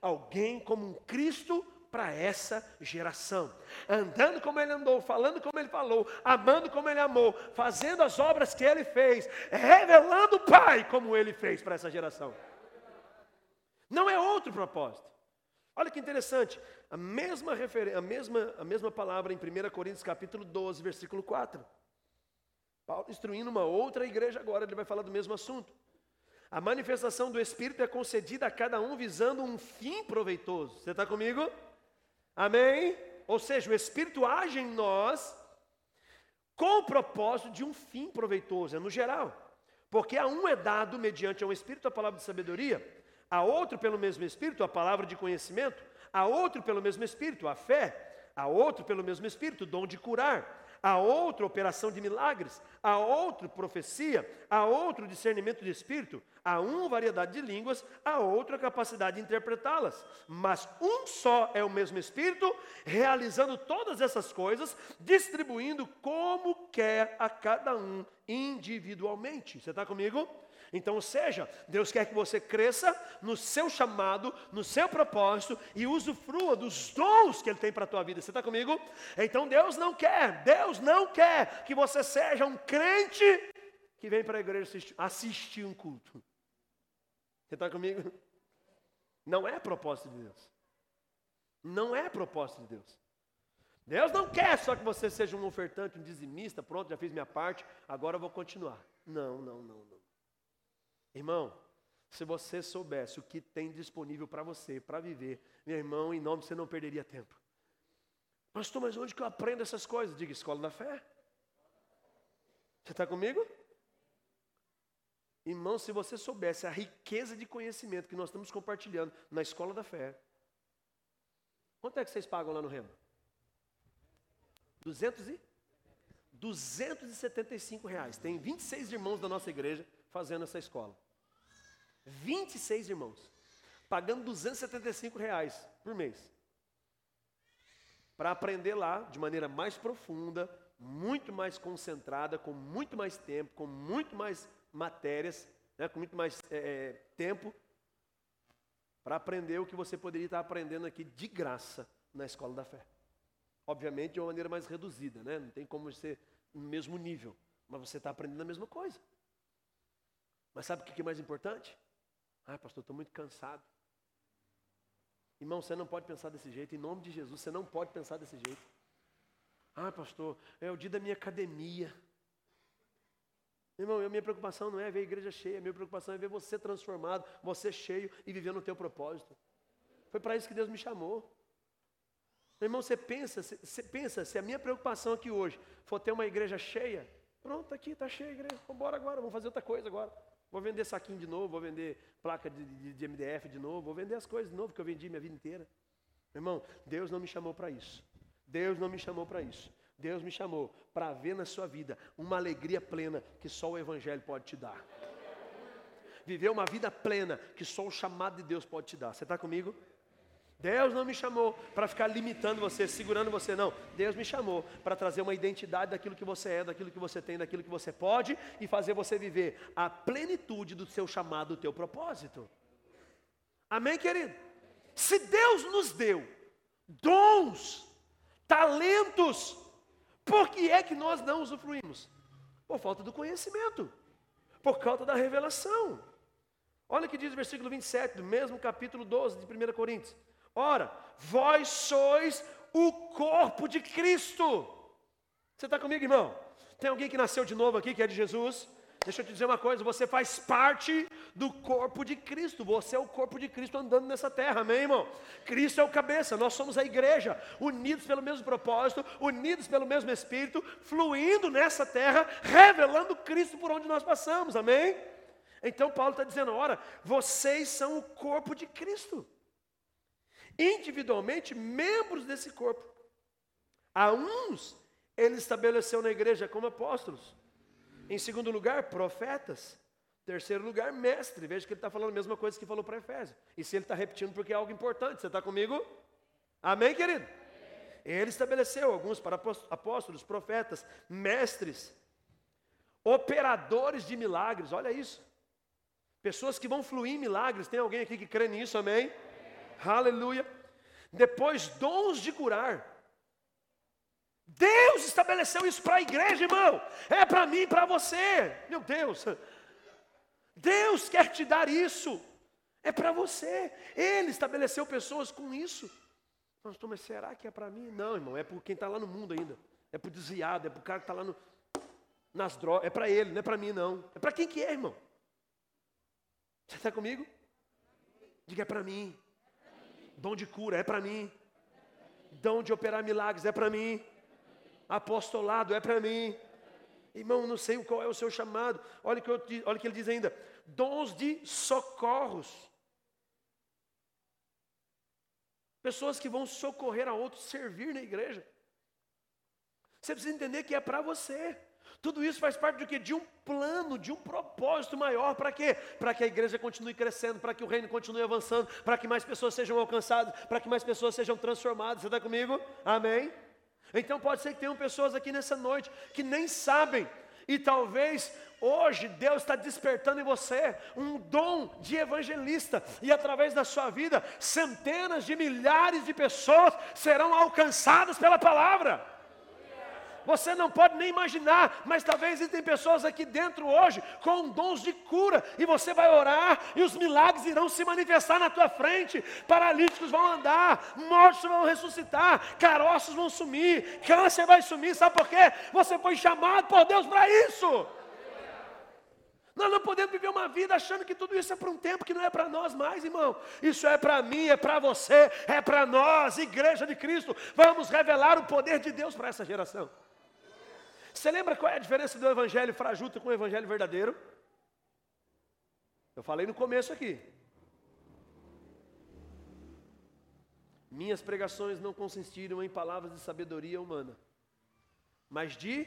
Alguém como um Cristo para essa geração, andando como Ele andou, falando como Ele falou, amando como Ele amou, fazendo as obras que Ele fez, revelando o Pai como Ele fez para essa geração. Não é outro propósito. Olha que interessante, a mesma palavra em 1 Coríntios capítulo 12, versículo 4. Paulo instruindo uma outra igreja agora, ele vai falar do mesmo assunto. A manifestação do Espírito é concedida a cada um visando um fim proveitoso. Você está comigo? Amém? Ou seja, o Espírito age em nós com o propósito de um fim proveitoso, é no geral. Porque a um é dado mediante ao Espírito a palavra de sabedoria, a outro pelo mesmo Espírito a palavra de conhecimento, a outro pelo mesmo Espírito a fé, a outro pelo mesmo Espírito o dom de curar, a outra operação de milagres, a outra profecia, a outro discernimento de espírito, a uma variedade de línguas, a outra capacidade de interpretá-las. Mas um só é o mesmo Espírito, realizando todas essas coisas, distribuindo como quer a cada um individualmente. Você está comigo? Então, ou seja, Deus quer que você cresça no seu chamado, no seu propósito e usufrua dos dons que Ele tem para a tua vida. Você está comigo? Então Deus não quer que você seja um crente que vem para a igreja assistir um culto. Você está comigo? Não é propósito de Deus. Não é propósito de Deus. Deus não quer só que você seja um ofertante, um dizimista, pronto, já fiz minha parte, agora eu vou continuar. Não. Irmão, se você soubesse o que tem disponível para você, para viver, meu irmão, em nome, você não perderia tempo. Pastor, mas onde que eu aprendo essas coisas? Diga, escola da fé. Você está comigo? Irmão, se você soubesse a riqueza de conhecimento que nós estamos compartilhando na escola da fé. Quanto é que vocês pagam lá no Remo? 275 reais. Tem 26 irmãos da nossa igreja fazendo essa escola. 26 irmãos, pagando R$275 por mês, para aprender lá de maneira mais profunda, muito mais concentrada, com muito mais tempo, com muito mais matérias, né, com muito mais tempo, para aprender o que você poderia estar aprendendo aqui de graça na escola da fé. Obviamente de uma maneira mais reduzida, né? Não tem como ser no mesmo nível, mas você está aprendendo a mesma coisa. Mas sabe o que é mais importante? Ah, pastor, estou muito cansado. Irmão, você não pode pensar desse jeito. Em nome de Jesus, você não pode pensar desse jeito. Ah, pastor, é o dia da minha academia. Irmão, a minha preocupação não é ver a igreja cheia. A minha preocupação é ver você transformado, você cheio e vivendo o teu propósito. Foi para isso que Deus me chamou. Irmão, você pensa, se a minha preocupação aqui hoje for ter uma igreja cheia, pronto, aqui está cheia a igreja, vamos embora agora, vamos fazer outra coisa agora. Vou vender saquinho de novo, vou vender placa de MDF de novo, vou vender as coisas de novo que eu vendi minha vida inteira. Meu irmão, Deus não me chamou para isso. Deus me chamou para ver na sua vida uma alegria plena que só o Evangelho pode te dar. Viver uma vida plena que só o chamado de Deus pode te dar. Você está comigo? Deus não me chamou para ficar limitando você, segurando você, não. Deus me chamou para trazer uma identidade daquilo que você é, daquilo que você tem, daquilo que você pode e fazer você viver a plenitude do seu chamado, do teu propósito. Amém, querido? Se Deus nos deu dons, talentos, por que é que nós não usufruímos? Por falta do conhecimento, por causa da revelação. Olha o que diz o versículo 27, do mesmo capítulo 12 de 1 Coríntios. Ora, vós sois o corpo de Cristo. Você está comigo, irmão? Tem alguém que nasceu de novo aqui, que é de Jesus? Deixa eu te dizer uma coisa, você faz parte do corpo de Cristo, você é o corpo de Cristo andando nessa terra, amém, irmão? Cristo é o cabeça, nós somos a igreja, unidos pelo mesmo propósito, unidos pelo mesmo Espírito, fluindo nessa terra, revelando Cristo por onde nós passamos, amém? Então Paulo está dizendo, ora, vocês são o corpo de Cristo, individualmente membros desse corpo. A uns ele estabeleceu na igreja como apóstolos, em segundo lugar, profetas. Terceiro lugar, mestre. Veja que ele está falando a mesma coisa que falou para Efésios. E se ele está repetindo porque é algo importante. Você está comigo? Amém, querido? Ele estabeleceu alguns para apóstolos, profetas, mestres, operadores de milagres. Olha isso. Pessoas que vão fluir em milagres. Tem alguém aqui que crê nisso? Amém? Aleluia. Depois, dons de curar. Deus estabeleceu isso para a igreja, irmão. É para mim e para você. Meu Deus. Deus quer te dar isso. É para você. Ele estabeleceu pessoas com isso. Pastor, mas será que é para mim? Não, irmão. É para quem está lá no mundo ainda. É para o desviado. É para o cara que está lá nas drogas. É para ele, não é para mim, não. É para quem que é, irmão? Você está comigo? Diga, é para mim. Dom de cura, é para mim. Dom de operar milagres, é para mim. Apostolado, é para mim. Irmão, não sei qual é o seu chamado. Olha o que ele diz ainda. Dons de socorros. Pessoas que vão socorrer a outros, servir na igreja. Você precisa entender que é para você. Tudo isso faz parte do quê? De um plano, de um propósito maior. Para quê? Para que a igreja continue crescendo, para que o reino continue avançando, para que mais pessoas sejam alcançadas, para que mais pessoas sejam transformadas. Você está comigo? Amém? Então pode ser que tenham pessoas aqui nessa noite que nem sabem. E talvez hoje Deus está despertando em você um dom de evangelista. E através da sua vida, centenas de milhares de pessoas serão alcançadas pela palavra. Você não pode nem imaginar, mas talvez existem pessoas aqui dentro hoje com dons de cura, e você vai orar e os milagres irão se manifestar na tua frente. Paralíticos vão andar, mortos vão ressuscitar, caroços vão sumir, câncer vai sumir. Sabe por quê? Você foi chamado por Deus para isso. Nós não podemos viver uma vida achando que tudo isso é para um tempo que não é para nós mais, irmão. Isso é para mim, é para você, é para nós, igreja de Cristo. Vamos revelar o poder de Deus para essa geração. Você lembra qual é a diferença do evangelho fajuto com o evangelho verdadeiro? Eu falei no começo aqui. Minhas pregações não consistiram em palavras de sabedoria humana, mas de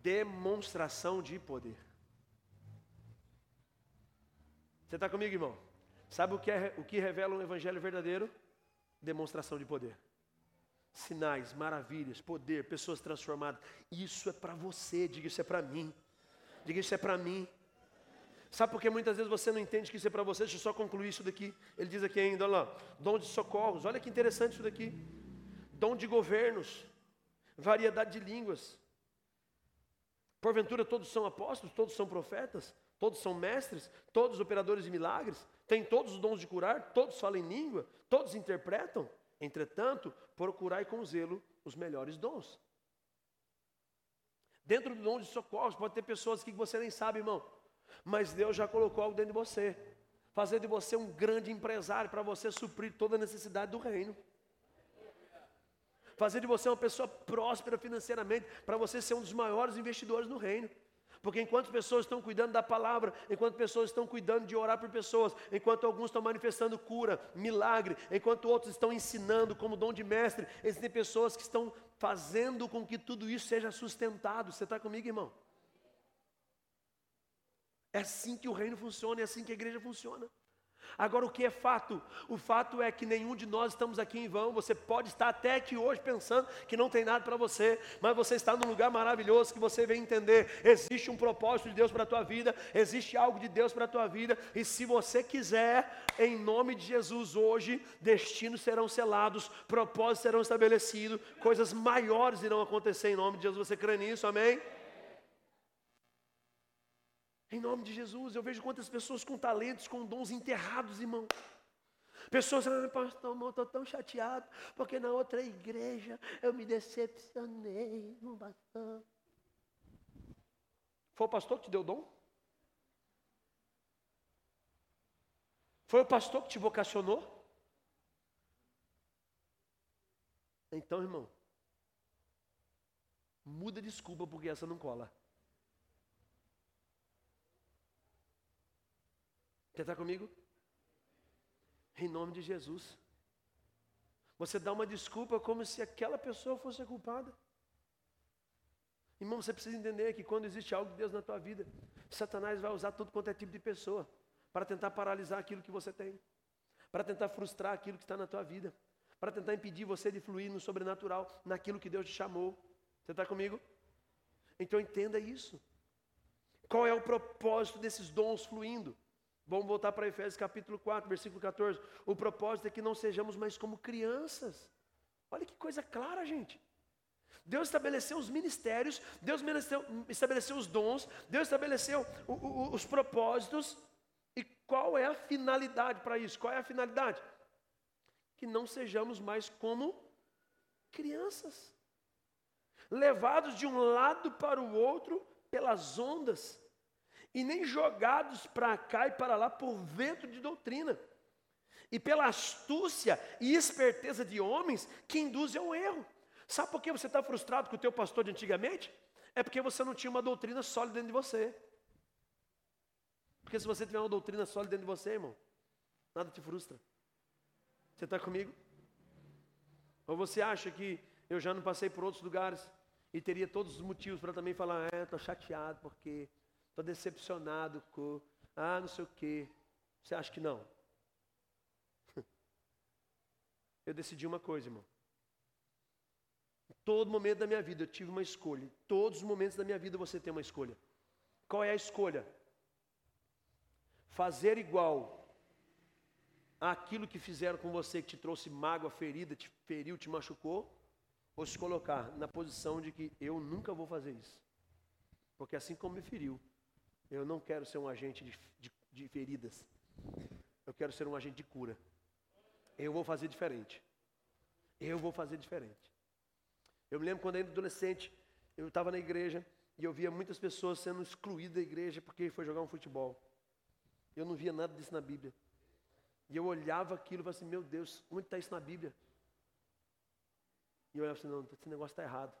demonstração de poder. Você está comigo, irmão? Sabe o que revela um evangelho verdadeiro? Demonstração de poder. Sinais, maravilhas, poder, pessoas transformadas. Isso é para você, diga isso é para mim. Diga isso é para mim. Sabe por que muitas vezes você não entende que isso é para você? Deixa eu só concluir isso daqui. Ele diz aqui ainda, olha lá. Dom de socorros, olha que interessante isso daqui. Dom de governos, variedade de línguas. Porventura todos são apóstolos, todos são profetas, todos são mestres, todos operadores de milagres. Têm todos os dons de curar, todos falam em língua, todos interpretam. Entretanto, procurai com zelo os melhores dons. Dentro do dom de socorros, pode ter pessoas que você nem sabe, irmão. Mas Deus já colocou algo dentro de você. Fazer de você um grande empresário para você suprir toda a necessidade do reino. Fazer de você uma pessoa próspera financeiramente para você ser um dos maiores investidores no reino. Porque enquanto pessoas estão cuidando da palavra, enquanto pessoas estão cuidando de orar por pessoas, enquanto alguns estão manifestando cura, milagre, enquanto outros estão ensinando como dom de mestre, existem pessoas que estão fazendo com que tudo isso seja sustentado. Você está comigo, irmão? É assim que o reino funciona, é assim que a igreja funciona. Agora, o que é fato? O fato é que nenhum de nós estamos aqui em vão. Você pode estar até aqui hoje pensando que não tem nada para você, mas você está num lugar maravilhoso que você vem entender. Existe um propósito de Deus para a tua vida, existe algo de Deus para a tua vida, e se você quiser, em nome de Jesus hoje, destinos serão selados, propósitos serão estabelecidos, coisas maiores irão acontecer em nome de Jesus. Você crê nisso? Amém? Em nome de Jesus, eu vejo quantas pessoas com talentos, com dons enterrados, irmão. Pessoas falando, pastor, irmão, estou tão chateado, porque na outra igreja eu me decepcionei, não bastou. Foi o pastor que te deu o dom? Foi o pastor que te vocacionou? Então, irmão, muda de desculpa, porque essa não cola. Você está comigo? Em nome de Jesus. Você dá uma desculpa como se aquela pessoa fosse a culpada. Irmão, você precisa entender que quando existe algo de Deus na tua vida, Satanás vai usar tudo quanto é tipo de pessoa para tentar paralisar aquilo que você tem, para tentar frustrar aquilo que está na tua vida, para tentar impedir você de fluir no sobrenatural, naquilo que Deus te chamou. Você está comigo? Então entenda isso. Qual é o propósito desses dons fluindo? Vamos voltar para Efésios capítulo 4, versículo 14. O propósito é que não sejamos mais como crianças. Olha que coisa clara, gente. Deus estabeleceu os ministérios, Deus estabeleceu os dons, Deus estabeleceu os propósitos. E qual é a finalidade para isso? Qual é a finalidade? Que não sejamos mais como crianças, levados de um lado para o outro pelas ondas, e nem jogados para cá e para lá por vento de doutrina, e pela astúcia e esperteza de homens que induzem ao erro. Sabe por que você está frustrado com o teu pastor de antigamente? É porque você não tinha uma doutrina sólida dentro de você. Porque se você tiver uma doutrina sólida dentro de você, irmão, nada te frustra. Você está comigo? Ou você acha que eu já não passei por outros lugares e teria todos os motivos para também falar, estou chateado porque... estou decepcionado com... não sei o quê. Você acha que não? Eu decidi uma coisa, irmão. Em todo momento da minha vida eu tive uma escolha. Em todos os momentos da minha vida você tem uma escolha. Qual é a escolha? Fazer igual àquilo que fizeram com você, que te trouxe mágoa, ferida, te feriu, te machucou, ou se colocar na posição de que eu nunca vou fazer isso. Porque assim como me feriu, eu não quero ser um agente de feridas. Eu quero ser um agente de cura. Eu vou fazer diferente. Eu vou fazer diferente. Eu me lembro quando ainda adolescente, eu estava na igreja e eu via muitas pessoas sendo excluídas da igreja porque foi jogar um futebol. Eu não via nada disso na Bíblia. E eu olhava aquilo e falava assim, meu Deus, onde está isso na Bíblia? E eu olhava assim, não, esse negócio está errado.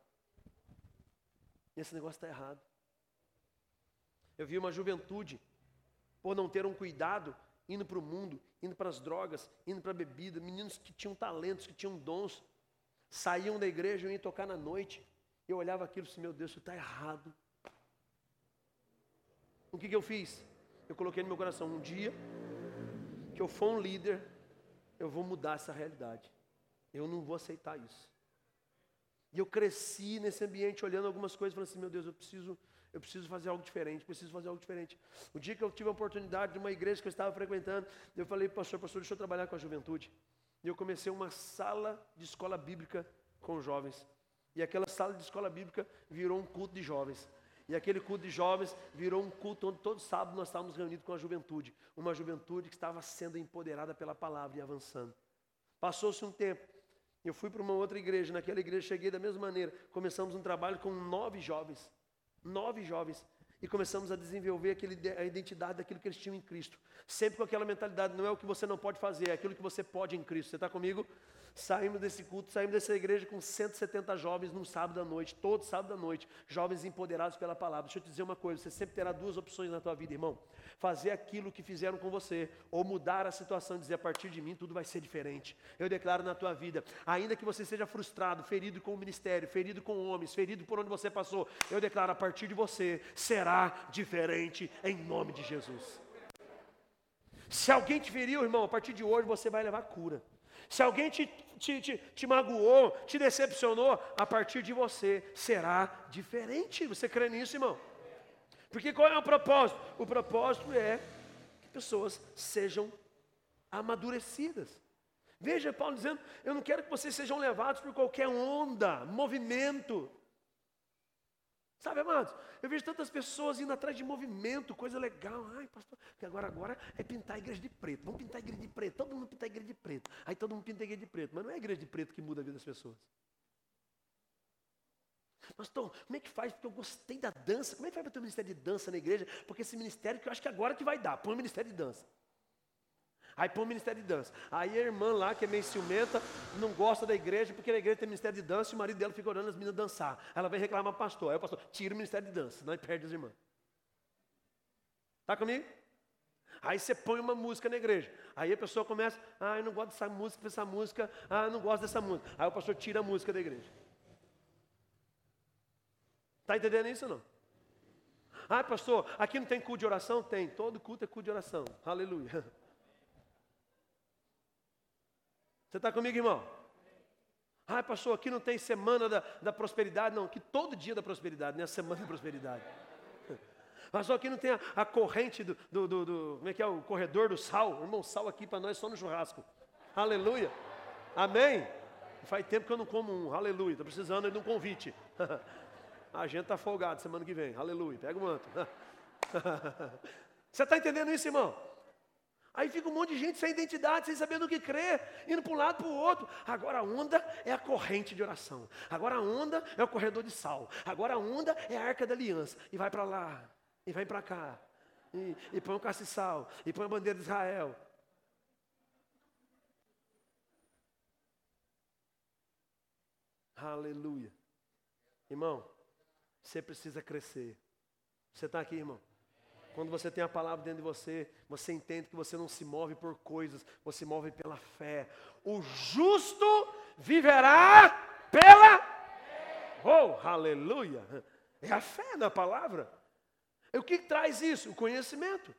Esse negócio está errado. Eu vi uma juventude, por não ter um cuidado, indo para o mundo, indo para as drogas, indo para a bebida. Meninos que tinham talentos, que tinham dons, saíam da igreja e iam tocar na noite. Eu olhava aquilo e disse, meu Deus, isso está errado. O que eu fiz? Eu coloquei no meu coração, um dia que eu for um líder, eu vou mudar essa realidade. Eu não vou aceitar isso. E eu cresci nesse ambiente, olhando algumas coisas, falando assim, meu Deus, eu preciso fazer algo diferente, preciso fazer algo diferente. O dia que eu tive a oportunidade de uma igreja que eu estava frequentando, eu falei, pastor, deixa eu trabalhar com a juventude. E eu comecei uma sala de escola bíblica com jovens. E aquela sala de escola bíblica virou um culto de jovens. E aquele culto de jovens virou um culto onde todo sábado nós estávamos reunidos com a juventude. Uma juventude que estava sendo empoderada pela palavra e avançando. Passou-se um tempo. Eu fui para uma outra igreja, naquela igreja cheguei da mesma maneira. Começamos um trabalho com 9 jovens. 9 jovens. E começamos a desenvolver a identidade daquilo que eles tinham em Cristo. Sempre com aquela mentalidade, não é o que você não pode fazer, é aquilo que você pode em Cristo. Você está comigo? Saímos desse culto, saímos dessa igreja com 170 jovens num sábado à noite, todo sábado à noite. Jovens empoderados pela palavra. Deixa eu te dizer uma coisa, você sempre terá 2 opções na tua vida, irmão. Fazer aquilo que fizeram com você, ou mudar a situação e dizer, a partir de mim tudo vai ser diferente. Eu declaro na tua vida, ainda que você seja frustrado, ferido com o ministério, ferido com homens, ferido por onde você passou, eu declaro, a partir de você, será diferente em nome de Jesus. Se alguém te feriu, irmão, a partir de hoje você vai levar cura. Se alguém te magoou, te decepcionou, a partir de você será diferente. Você crê nisso, irmão? Porque qual é o propósito? O propósito é que pessoas sejam amadurecidas. Veja Paulo dizendo, eu não quero que vocês sejam levados por qualquer onda, movimento. Sabe, amados? Eu vejo tantas pessoas indo atrás de movimento, coisa legal. Ai, pastor, que agora é pintar a igreja de preto. Vamos pintar a igreja de preto. Todo mundo pinta a igreja de preto. Aí todo mundo pinta a igreja de preto. Mas não é a igreja de preto que muda a vida das pessoas. Pastor, como é que faz? Porque eu gostei da dança. Como é que faz para ter um ministério de dança na igreja? Porque esse ministério que eu acho que agora que vai dar. Põe um ministério de dança. Aí põe um ministério de dança. Aí a irmã lá, que é meio ciumenta, não gosta da igreja, porque na igreja tem ministério de dança e o marido dela fica olhando as meninas dançar. Ela vai reclamar para o pastor. Aí o pastor, tira o ministério de dança, senão ele perde as irmãs. Está comigo? Aí você põe uma música na igreja. Aí a pessoa começa, ah, eu não gosto dessa música, ah, eu não gosto dessa música. Aí o pastor tira a música da igreja. Está entendendo isso ou não? Ah, pastor, aqui não tem culto de oração? Tem, todo culto é culto de oração. Aleluia. Você está comigo, irmão? Ah, pastor, aqui não tem semana da prosperidade? Não, aqui todo dia da prosperidade, né? A semana da prosperidade. Pastor, aqui não tem a corrente do como é que é? O corredor do sal. Irmão, sal aqui para nós só no churrasco. Aleluia. Amém? Faz tempo que eu não como um. Aleluia. Estou precisando de um convite. A gente está folgado semana que vem. Aleluia. Pega o manto. Você está entendendo isso, irmão? Aí fica um monte de gente sem identidade, sem saber no que crer, indo para um lado, para o outro. Agora a onda é a corrente de oração. Agora a onda é o corredor de sal. Agora a onda é a arca da aliança. E vai para lá, e vai para cá, e põe um castiçal, e põe a bandeira de Israel. Aleluia. Irmão, você precisa crescer. Você está aqui, irmão? Quando você tem a palavra dentro de você, você entende que você não se move por coisas, você se move pela fé. O justo viverá pela fé. Oh, aleluia! É a fé na palavra. E o que traz isso? O conhecimento.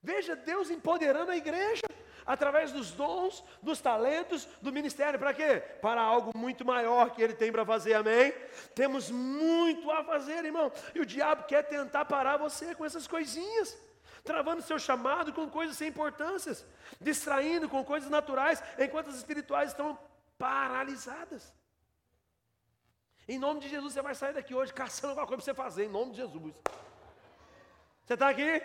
Veja Deus empoderando a igreja através dos dons, dos talentos, do ministério. Para quê? Para algo muito maior que Ele tem para fazer, amém? Temos muito a fazer, irmão. E o diabo quer tentar parar você com essas coisinhas. Travando seu chamado com coisas sem importância. Distraindo com coisas naturais, enquanto as espirituais estão paralisadas. Em nome de Jesus, você vai sair daqui hoje caçando alguma coisa para você fazer, em nome de Jesus. Você está aqui?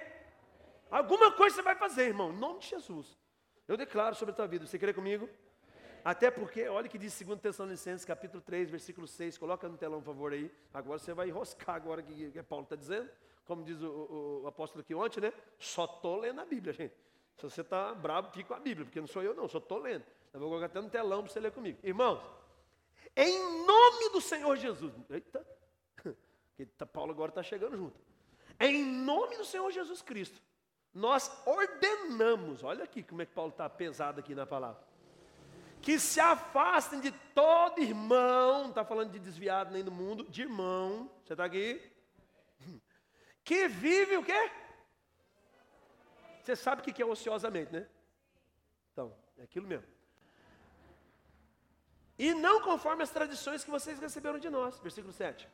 Alguma coisa você vai fazer, irmão, em nome de Jesus. Eu declaro sobre a tua vida. Você crê comigo? Até porque, olha o que diz 2 Tessalonicenses, capítulo 3, versículo 6. Coloca no telão, por favor, aí. Agora você vai enroscar agora o que Paulo está dizendo. Como diz o apóstolo aqui ontem, né? Só estou lendo a Bíblia, gente. Se você está bravo, fica com a Bíblia, porque não sou eu não, só estou lendo. Eu vou colocar até no telão para você ler comigo. Irmãos, em nome do Senhor Jesus. Eita! Paulo agora está chegando junto. Em nome do Senhor Jesus Cristo. Nós ordenamos, olha aqui como é que Paulo está pesado aqui na palavra. Que se afastem de todo irmão, não está falando de desviado nem do mundo, de irmão, você está aqui? Que vive o quê? Você sabe o que é ociosamente, né? Então, é aquilo mesmo. E não conforme as tradições que vocês receberam de nós, versículo 7.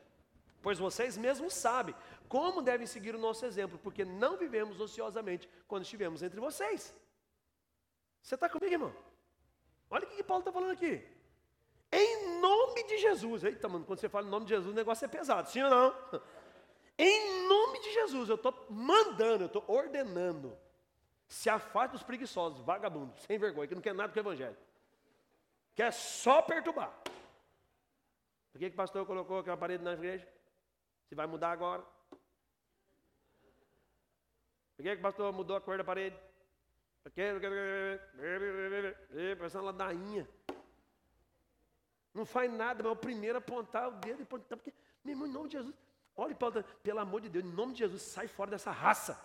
Pois vocês mesmos sabem como devem seguir o nosso exemplo, porque não vivemos ociosamente quando estivemos entre vocês. Você está comigo, irmão? Olha o que Paulo está falando aqui. Em nome de Jesus. Eita, mano, quando você fala em nome de Jesus, o negócio é pesado. Sim ou não? Em nome de Jesus, eu estou mandando, eu estou ordenando. Se afaste dos preguiçosos, vagabundos, sem vergonha, que não quer nada com o evangelho. Quer só perturbar. Por que o pastor colocou aquela parede na igreja? Se vai mudar agora. Por que o pastor mudou a cor da parede? Parece uma ladainha. Não faz nada, mas é o primeiro a apontar o dedo e apontar. Porque, meu irmão, em nome de Jesus. Olha, Paulo, pelo amor de Deus, em nome de Jesus, sai fora dessa raça.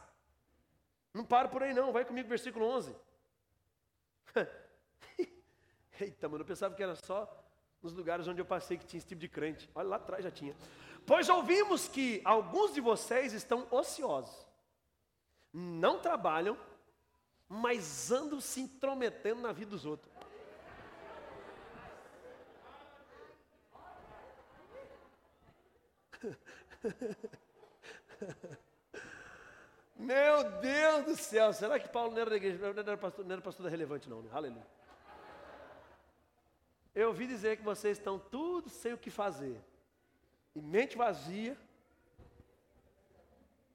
Não para por aí não, vai comigo, versículo 11. Eita, mano, eu pensava que era só nos lugares onde eu passei que tinha esse tipo de crente. Olha, lá atrás já tinha. Pois ouvimos que alguns de vocês estão ociosos, não trabalham, mas andam se intrometendo na vida dos outros. Meu Deus do céu, será que Paulo não era da igreja? Não era pastor da relevante não, né? Aleluia. Eu ouvi dizer que vocês estão tudo sem o que fazer. E mente vazia,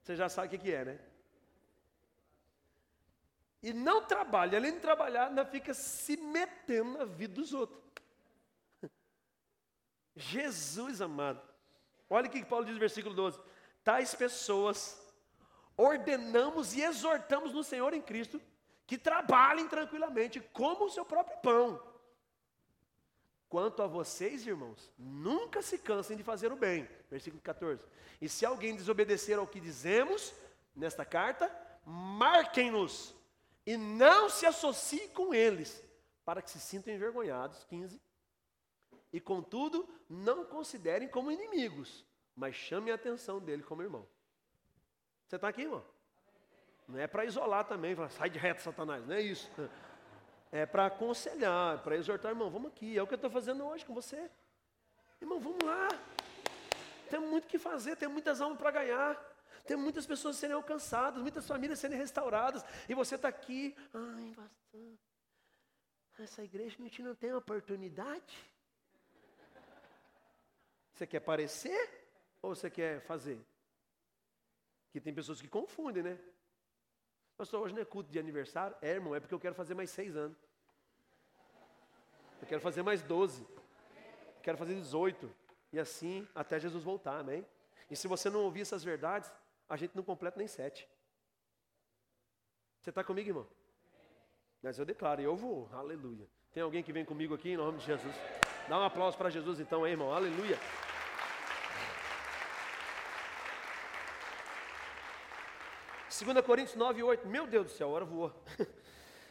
você já sabe o que é, né? E não trabalha, além de trabalhar, ainda fica se metendo na vida dos outros. Jesus amado. Olha o que Paulo diz no versículo 12. Tais pessoas ordenamos e exortamos no Senhor em Cristo que trabalhem tranquilamente, comam o seu próprio pão. Quanto a vocês, irmãos, nunca se cansem de fazer o bem. Versículo 14. E se alguém desobedecer ao que dizemos nesta carta, marquem-nos e não se associem com eles, para que se sintam envergonhados. 15. E contudo, não considerem como inimigos, mas chamem a atenção dele como irmão. Você está aqui, irmão? Não é para isolar também, falar, sai de reto, Satanás, não é isso. É para aconselhar, para exortar, irmão, vamos aqui, é o que eu estou fazendo hoje com você. Irmão, vamos lá. Tem muito o que fazer, tem muitas almas para ganhar. Tem muitas pessoas sendo alcançadas, muitas famílias sendo restauradas. E você está aqui, ai, pastor, essa igreja a gente não tem oportunidade. Você quer parecer ou você quer fazer? Porque tem pessoas que confundem, né? Pastor, hoje não é culto de aniversário? É, irmão, é porque eu quero fazer mais 6 anos. Eu quero fazer mais 12. Eu quero fazer 18. E assim, até Jesus voltar, amém? E se você não ouvir essas verdades, a gente não completa nem 7. Você está comigo, irmão? Mas eu declaro, eu vou, aleluia. Tem alguém que vem comigo aqui em nome de Jesus? Dá um aplauso para Jesus então, hein, irmão, aleluia. Segunda Coríntios 9:8, meu Deus do céu, a hora voou.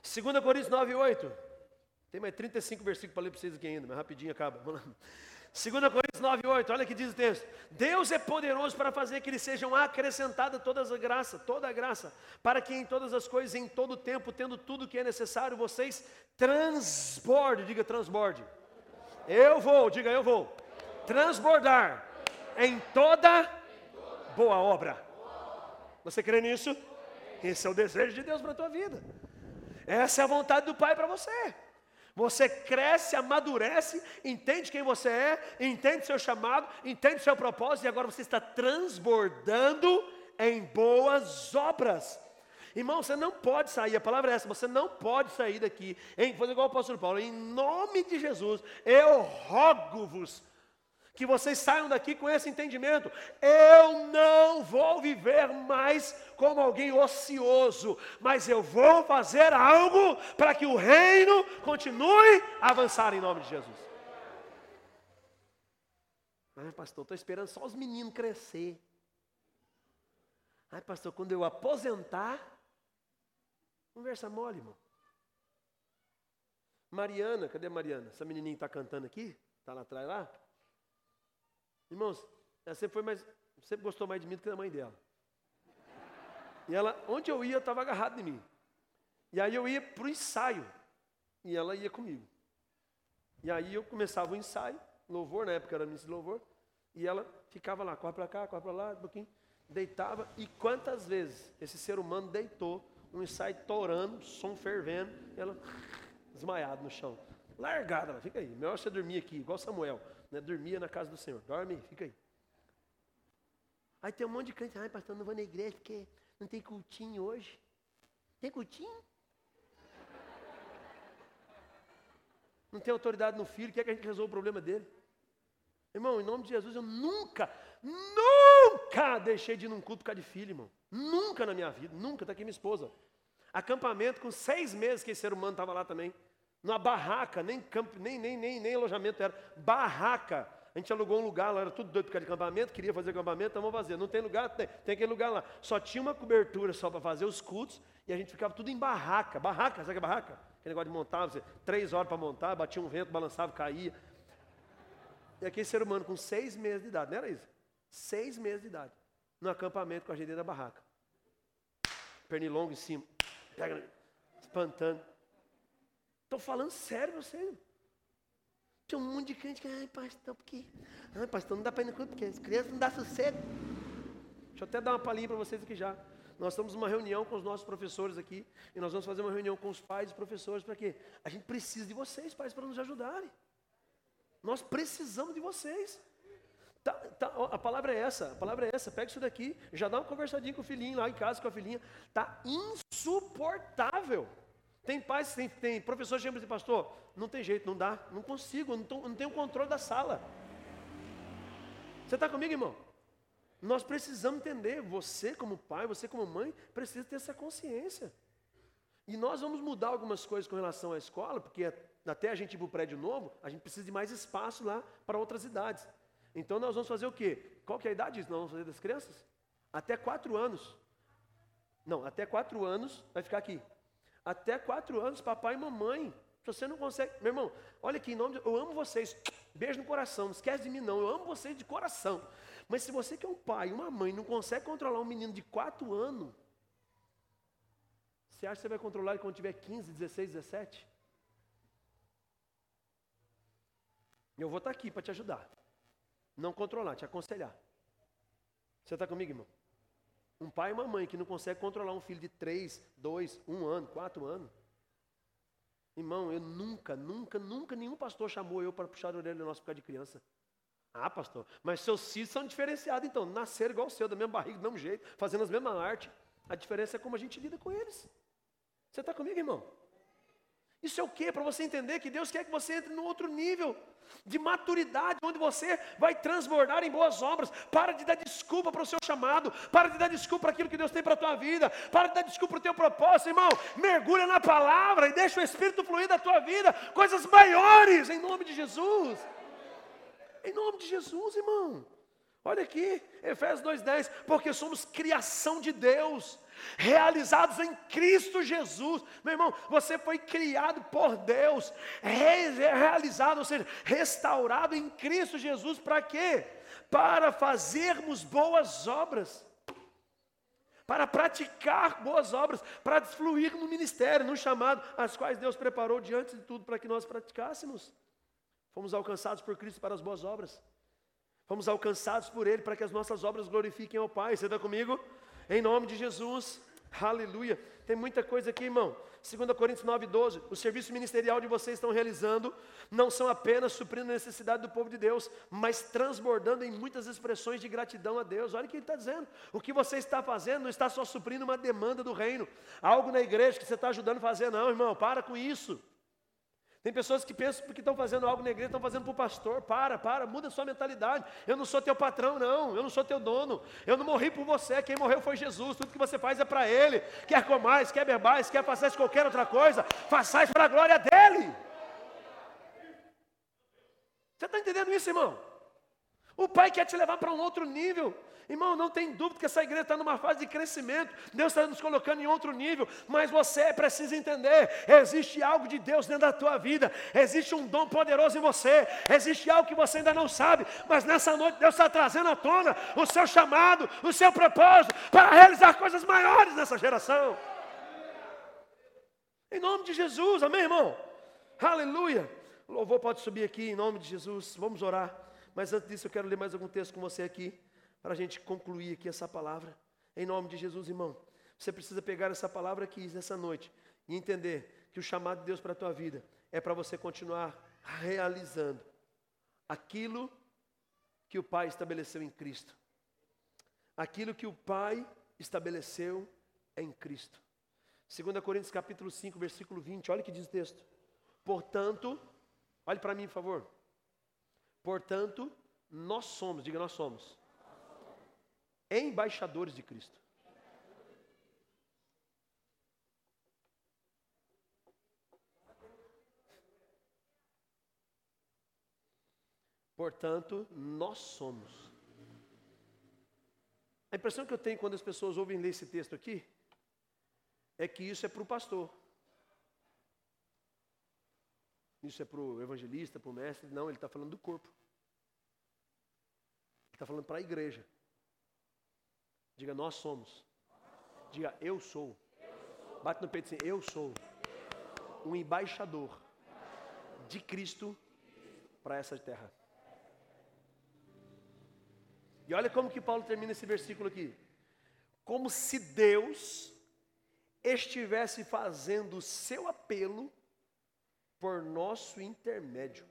Segunda Coríntios 9:8, tem mais 35 versículos para ler para vocês aqui ainda, mas rapidinho acaba, vamos lá. Segunda Coríntios 9:8, olha o que diz o texto. Deus é poderoso para fazer que lhes sejam acrescentadas toda a graça, para que em todas as coisas, em todo o tempo, tendo tudo o que é necessário, vocês transbordem, diga transborde. Eu vou, diga eu vou, transbordar em toda boa obra. Você crê nisso? Esse é o desejo de Deus para a tua vida. Essa é a vontade do Pai para você. Você cresce, amadurece, entende quem você é, entende seu chamado, entende seu propósito e agora você está transbordando em boas obras. Irmão, você não pode sair, a palavra é essa, você não pode sair daqui, hein? Fazer igual o apóstolo Paulo, em nome de Jesus, eu rogo-vos que vocês saiam daqui com esse entendimento. Eu não vou viver mais como alguém ocioso, mas eu vou fazer algo para que o reino continue a avançar em nome de Jesus. Ai, pastor, estou esperando só os meninos crescer. Ai, pastor, quando eu aposentar... Conversa mole, irmão. Mariana, cadê a Mariana? Essa menininha que está cantando aqui, está lá atrás lá. Irmãos, ela sempre gostou mais de mim do que da mãe dela. E ela, onde eu ia, estava agarrada em mim. E aí eu ia para o ensaio, e ela ia comigo. E aí eu começava o ensaio, louvor, na época era ministro de louvor, e ela ficava lá, corre para cá, corre para lá, um pouquinho, deitava. E quantas vezes esse ser humano deitou, um ensaio torando, som fervendo, ela desmaiada no chão. Largada, ela, fica aí. Melhor você dormir aqui, igual Samuel, né? Dormia na casa do Senhor. Dorme, fica aí. Aí tem um monte de crente, ai pastor, não vou na igreja porque não tem cultinho hoje. Tem cultinho? Não tem autoridade no filho, quer que a gente resolva o problema dele? Irmão, em nome de Jesus, eu nunca deixei de ir num culto por causa de filho, irmão. Nunca na minha vida, nunca, está aqui minha esposa. Acampamento com 6 meses que esse ser humano estava lá também. Numa barraca, nem campo, nem alojamento era. Barraca. A gente alugou um lugar lá, era tudo doido por causa de acampamento, queria fazer acampamento, então vamos fazer. Não tem lugar? Tem aquele lugar lá. Só tinha uma cobertura só para fazer os cultos e a gente ficava tudo em barraca. Barraca, sabe que é barraca? Aquele negócio de montar, você, 3 horas para montar, batia um vento, balançava, caía. E aquele ser humano com 6 meses de idade, não era isso? 6 meses de idade. No acampamento com a gente dentro da barraca. Pernilongo em cima. Pega, espantando. Estou falando sério, você. Tem um monte de crente que, ai pastor, porque... Ai pastor, não dá para ir no culto, porque as crianças não dá sossego. Deixa eu até dar uma palhinha para vocês aqui já. Nós estamos numa reunião com os nossos professores aqui. E nós vamos fazer uma reunião com os pais e os professores. Para quê? A gente precisa de vocês, pais, para nos ajudarem. Nós precisamos de vocês. Tá, a palavra é essa, pega isso daqui, já dá uma conversadinha com o filhinho lá em casa, com a filhinha, está insuportável. Tem pais, tem professor, chama de pastor, não tem jeito, não dá, não consigo, não tenho controle da sala. Você está comigo, irmão? Nós precisamos entender, você como pai, você como mãe, precisa ter essa consciência. E nós vamos mudar algumas coisas com relação à escola, porque até a gente ir para o prédio novo, a gente precisa de mais espaço lá para outras idades. Então nós vamos fazer o quê? Qual que é a idade disso? Nós vamos fazer das crianças? Até 4 anos. Não, até 4 anos, vai ficar aqui. Até 4 anos, papai e mamãe. Se você não consegue... Meu irmão, olha aqui, em nome de... eu amo vocês. Beijo no coração, não esquece de mim não. Eu amo vocês de coração. Mas se você que é um pai, uma mãe, não consegue controlar um menino de 4 anos... Você acha que você vai controlar ele quando tiver 15, 16, 17? Eu vou estar aqui para te ajudar. Não controlar, te aconselhar. Você está comigo, irmão? Um pai e uma mãe que não consegue controlar um filho de 3, 2, 1 ano, 4 anos. Irmão, eu nunca, nenhum pastor chamou eu para puxar a orelha do nosso por causa de criança. Ah, pastor, mas seus filhos são diferenciados, então. Nasceram igual o seu, da mesma barriga, do mesmo jeito, fazendo as mesmas artes. A diferença é como a gente lida com eles. Você está comigo, irmão? Isso é o quê? Para você entender que Deus quer que você entre num outro nível de maturidade, onde você vai transbordar em boas obras. Para de dar desculpa para o seu chamado. Para de dar desculpa para aquilo que Deus tem para a tua vida. Para de dar desculpa para o teu propósito, irmão. Mergulha na palavra e deixa o Espírito fluir da tua vida. Coisas maiores, em nome de Jesus. Em nome de Jesus, irmão. Olha aqui, Efésios 2:10, porque somos criação de Deus, realizados em Cristo Jesus. Meu irmão, você foi criado por Deus, realizado, ou seja, restaurado em Cristo Jesus, para quê? Para fazermos boas obras, para praticar boas obras, para fluir no ministério, no chamado, as quais Deus preparou diante de tudo para que nós praticássemos. Fomos alcançados por Cristo para as boas obras. Fomos alcançados por Ele para que as nossas obras glorifiquem ao Pai. Você está comigo? Em nome de Jesus. Aleluia. Tem muita coisa aqui, irmão. 2 Coríntios 9:12. O serviço ministerial de vocês estão realizando não são apenas suprindo a necessidade do povo de Deus, mas transbordando em muitas expressões de gratidão a Deus. Olha o que ele está dizendo. O que você está fazendo não está só suprindo uma demanda do reino. Algo na igreja que você está ajudando a fazer. Não, irmão. Para com isso. Tem pessoas que pensam que estão fazendo algo na igreja, estão fazendo para o pastor. Para, muda a sua mentalidade. Eu não sou teu patrão, não. Eu não sou teu dono. Eu não morri por você. Quem morreu foi Jesus. Tudo que você faz é para Ele. Quer comais, quer bebais, quer façais qualquer outra coisa, façais para a glória dEle. Você está entendendo isso, irmão? O Pai quer te levar para um outro nível. Irmão, não tem dúvida que essa igreja está numa fase de crescimento. Deus está nos colocando em outro nível. Mas você precisa entender. Existe algo de Deus dentro da tua vida. Existe um dom poderoso em você. Existe algo que você ainda não sabe. Mas nessa noite Deus está trazendo à tona o seu chamado, o seu propósito, para realizar coisas maiores nessa geração. Em nome de Jesus, amém, irmão? Aleluia. O louvor pode subir aqui em nome de Jesus. Vamos orar. Mas antes disso eu quero ler mais algum texto com você aqui, para a gente concluir aqui essa palavra, em nome de Jesus, irmão. Você precisa pegar essa palavra aqui, nessa noite, e entender que o chamado de Deus para a tua vida é para você continuar realizando aquilo que o Pai estabeleceu em Cristo. Aquilo que o Pai estabeleceu em Cristo. 2 Coríntios capítulo 5, versículo 20, olha o que diz o texto. Portanto, olhe para mim, por favor. Portanto, nós somos, diga nós somos. Embaixadores de Cristo. Portanto, nós somos. A impressão que eu tenho quando as pessoas ouvem ler esse texto aqui é que isso é para o pastor. Isso é para o evangelista, para o mestre. Não, ele está falando do corpo. Ele está falando para a igreja. Diga, nós somos. Diga, eu sou. Bate no peito assim, eu sou. Um embaixador de Cristo para essa terra. E olha como que Paulo termina esse versículo aqui. Como se Deus estivesse fazendo o seu apelo por nosso intermédio.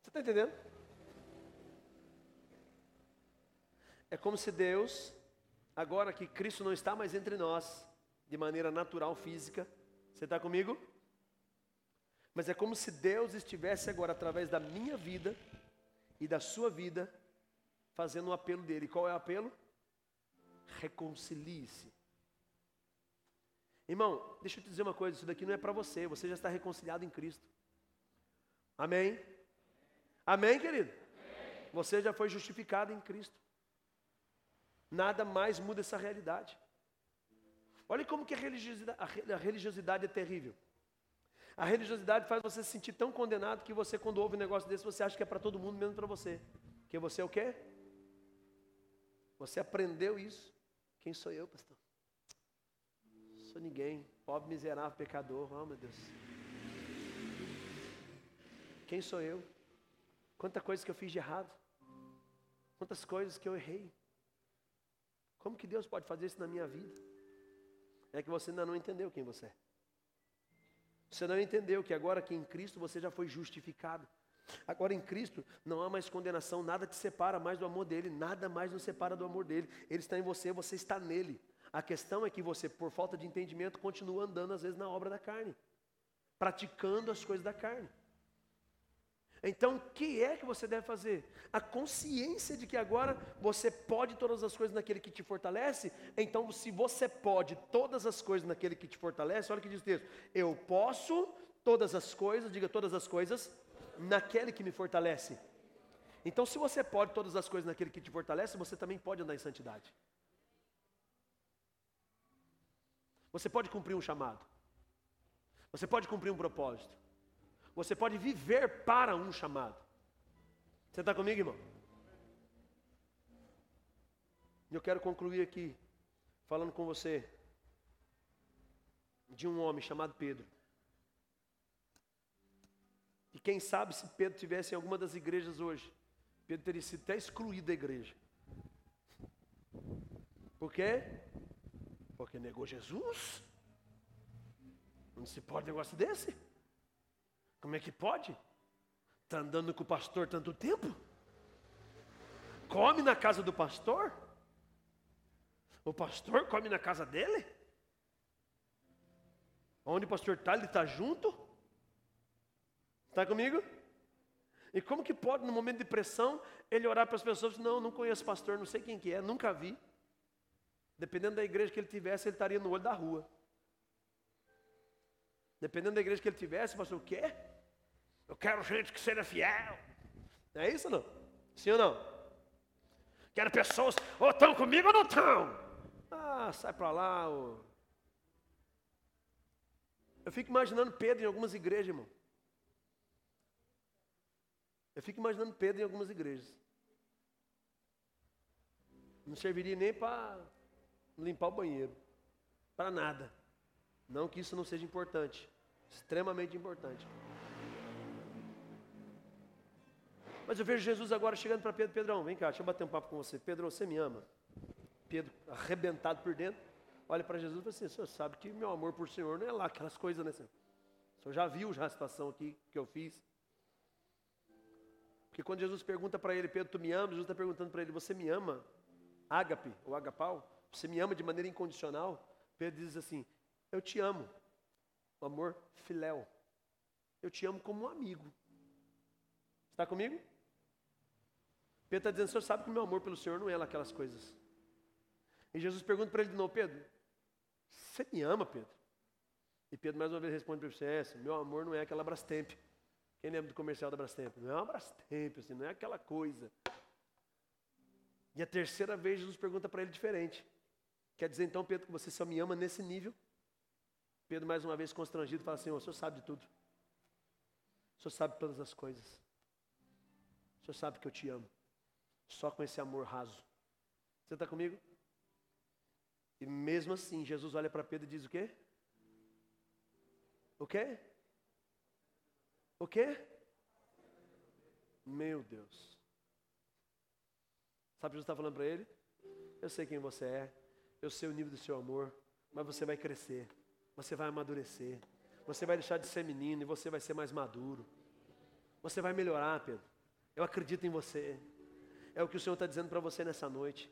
Você está entendendo? É como se Deus, agora que Cristo não está mais entre nós, de maneira natural, física, você está comigo? Mas é como se Deus estivesse agora, através da minha vida, e da sua vida, fazendo um apelo dele. Qual é o apelo? Reconcilie-se. Irmão, deixa eu te dizer uma coisa, isso daqui não é para você, você já está reconciliado em Cristo. Amém? Amém, querido? Amém. Você já foi justificado em Cristo. Nada mais muda essa realidade. Olha como que a religiosidade é terrível. A religiosidade faz você se sentir tão condenado que você, quando ouve um negócio desse, você acha que é para todo mundo, menos para você. Porque você é o quê? Você aprendeu isso. Quem sou eu, pastor? Não sou ninguém. Pobre, miserável, pecador. Oh, meu Deus. Quem sou eu? Quanta coisa que eu fiz de errado. Quantas coisas que eu errei. Como que Deus pode fazer isso na minha vida? É que você ainda não entendeu quem você é. Você não entendeu que agora que em Cristo você já foi justificado. Agora em Cristo não há mais condenação, nada te separa mais do amor dEle, nada mais nos separa do amor dEle. Ele está em você, você está nele. A questão é que você, por falta de entendimento, continua andando às vezes na obra da carne, praticando as coisas da carne. Então, o que é que você deve fazer? A consciência de que agora você pode todas as coisas naquele que te fortalece. Então, se você pode todas as coisas naquele que te fortalece, olha o que diz o texto. Eu posso todas as coisas, diga todas as coisas, naquele que me fortalece. Então, se você pode todas as coisas naquele que te fortalece, você também pode andar em santidade. Você pode cumprir um chamado. Você pode cumprir um propósito. Você pode viver para um chamado. Você está comigo, irmão? Eu quero concluir aqui, falando com você, de um homem chamado Pedro. E quem sabe, se Pedro estivesse em alguma das igrejas hoje, Pedro teria sido até excluído da igreja. Por quê? Porque negou Jesus. Não se pode negócio desse. Como é que pode? Está andando com o pastor tanto tempo? Come na casa do pastor? O pastor come na casa dele? Onde o pastor está, ele está junto? Está comigo? E como que pode, no momento de pressão, ele orar para as pessoas? Não, não conheço o pastor, não sei quem que é, nunca vi. Dependendo da igreja que ele tivesse, ele estaria no olho da rua. Dependendo da igreja que ele tivesse, pastor, o quê? Eu quero gente que seja fiel. Não é isso ou não? Sim ou não? Quero pessoas, ou estão comigo ou não estão? Ah, sai para lá. Ô. Eu fico imaginando Pedro em algumas igrejas, irmão. Eu fico imaginando Pedro em algumas igrejas. Não serviria nem para limpar o banheiro. Para nada. Não que isso não seja importante, extremamente importante. Mas eu vejo Jesus agora chegando para Pedro. Pedrão, vem cá, deixa eu bater um papo com você. Pedro, você me ama? Pedro, arrebentado por dentro, olha para Jesus e fala assim, o senhor sabe que meu amor por senhor não é lá aquelas coisas, né, senhor? O senhor já viu já a situação aqui que eu fiz. Porque quando Jesus pergunta para ele, Pedro, tu me amas? Jesus está perguntando para ele, você me ama? Ágape, ou agapau? Você me ama de maneira incondicional? Pedro diz assim, eu te amo, o amor filéu. Eu te amo como um amigo. Está comigo? Pedro está dizendo, o senhor sabe que o meu amor pelo senhor não é lá aquelas coisas. E Jesus pergunta para ele de novo, Pedro, você me ama, Pedro? E Pedro mais uma vez responde para ele, meu amor não é aquela Brastemp. Quem lembra do comercial da Brastemp? Não é uma Brastemp, assim, não é aquela coisa. E a terceira vez Jesus pergunta para ele diferente. Quer dizer então, Pedro, que você só me ama nesse nível? Pedro, mais uma vez constrangido, fala assim, o senhor sabe de tudo. O senhor sabe todas as coisas. O senhor sabe que eu te amo. Só com esse amor raso. Você está comigo? E mesmo assim, Jesus olha para Pedro e diz o quê? O quê? O quê? Meu Deus. Sabe o que Jesus está falando para ele? Eu sei quem você é. Eu sei o nível do seu amor. Mas você vai crescer. Você vai amadurecer. Você vai deixar de ser menino e você vai ser mais maduro. Você vai melhorar, Pedro. Eu acredito em você. É o que o Senhor está dizendo para você nessa noite.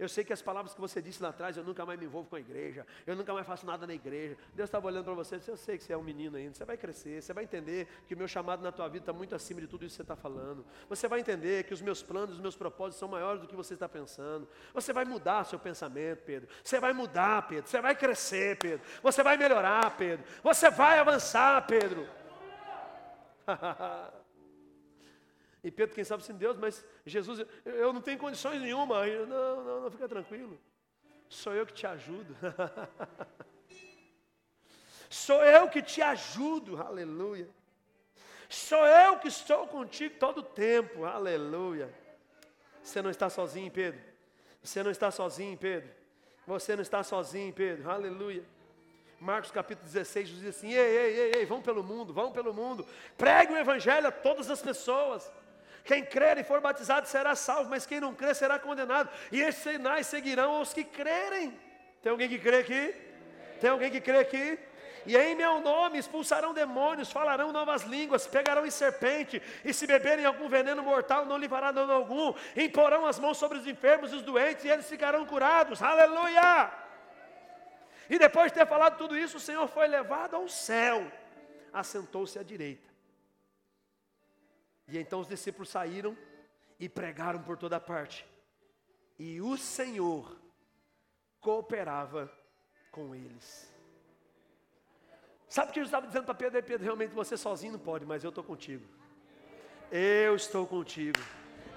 Eu sei que as palavras que você disse lá atrás, eu nunca mais me envolvo com a igreja, eu nunca mais faço nada na igreja. Deus estava olhando para você e disse, eu sei que você é um menino ainda, você vai crescer, você vai entender que o meu chamado na tua vida está muito acima de tudo isso que você está falando. Você vai entender que os meus planos, os meus propósitos são maiores do que você está pensando. Você vai mudar seu pensamento, Pedro. Você vai mudar, Pedro. Você vai crescer, Pedro. Você vai melhorar, Pedro. Você vai avançar, Pedro. E Pedro, quem sabe, sim, Deus, mas Jesus, eu não tenho condições nenhuma. Eu, não, fica tranquilo. Sou eu que te ajudo. Sou eu que te ajudo, aleluia. Sou eu que estou contigo todo o tempo, aleluia. Você não está sozinho, Pedro. Você não está sozinho, Pedro. Você não está sozinho, Pedro, aleluia. Marcos capítulo 16 diz assim, ei, vão pelo mundo. Pregue o evangelho a todas as pessoas. Quem crer e for batizado será salvo, mas quem não crer será condenado. E esses sinais seguirão aos que crerem. Tem alguém que crê aqui? Tem alguém que crê aqui? E em meu nome expulsarão demônios, falarão novas línguas, pegarão em serpente, e se beberem algum veneno mortal não levará dano algum. Imporão as mãos sobre os enfermos e os doentes, e eles ficarão curados. Aleluia! E depois de ter falado tudo isso, o Senhor foi levado ao céu, assentou-se à direita. E então os discípulos saíram e pregaram por toda parte. E o Senhor cooperava com eles. Sabe o que Jesus estava dizendo para Pedro? E Pedro, realmente você sozinho não pode, mas eu estou contigo. Eu estou contigo.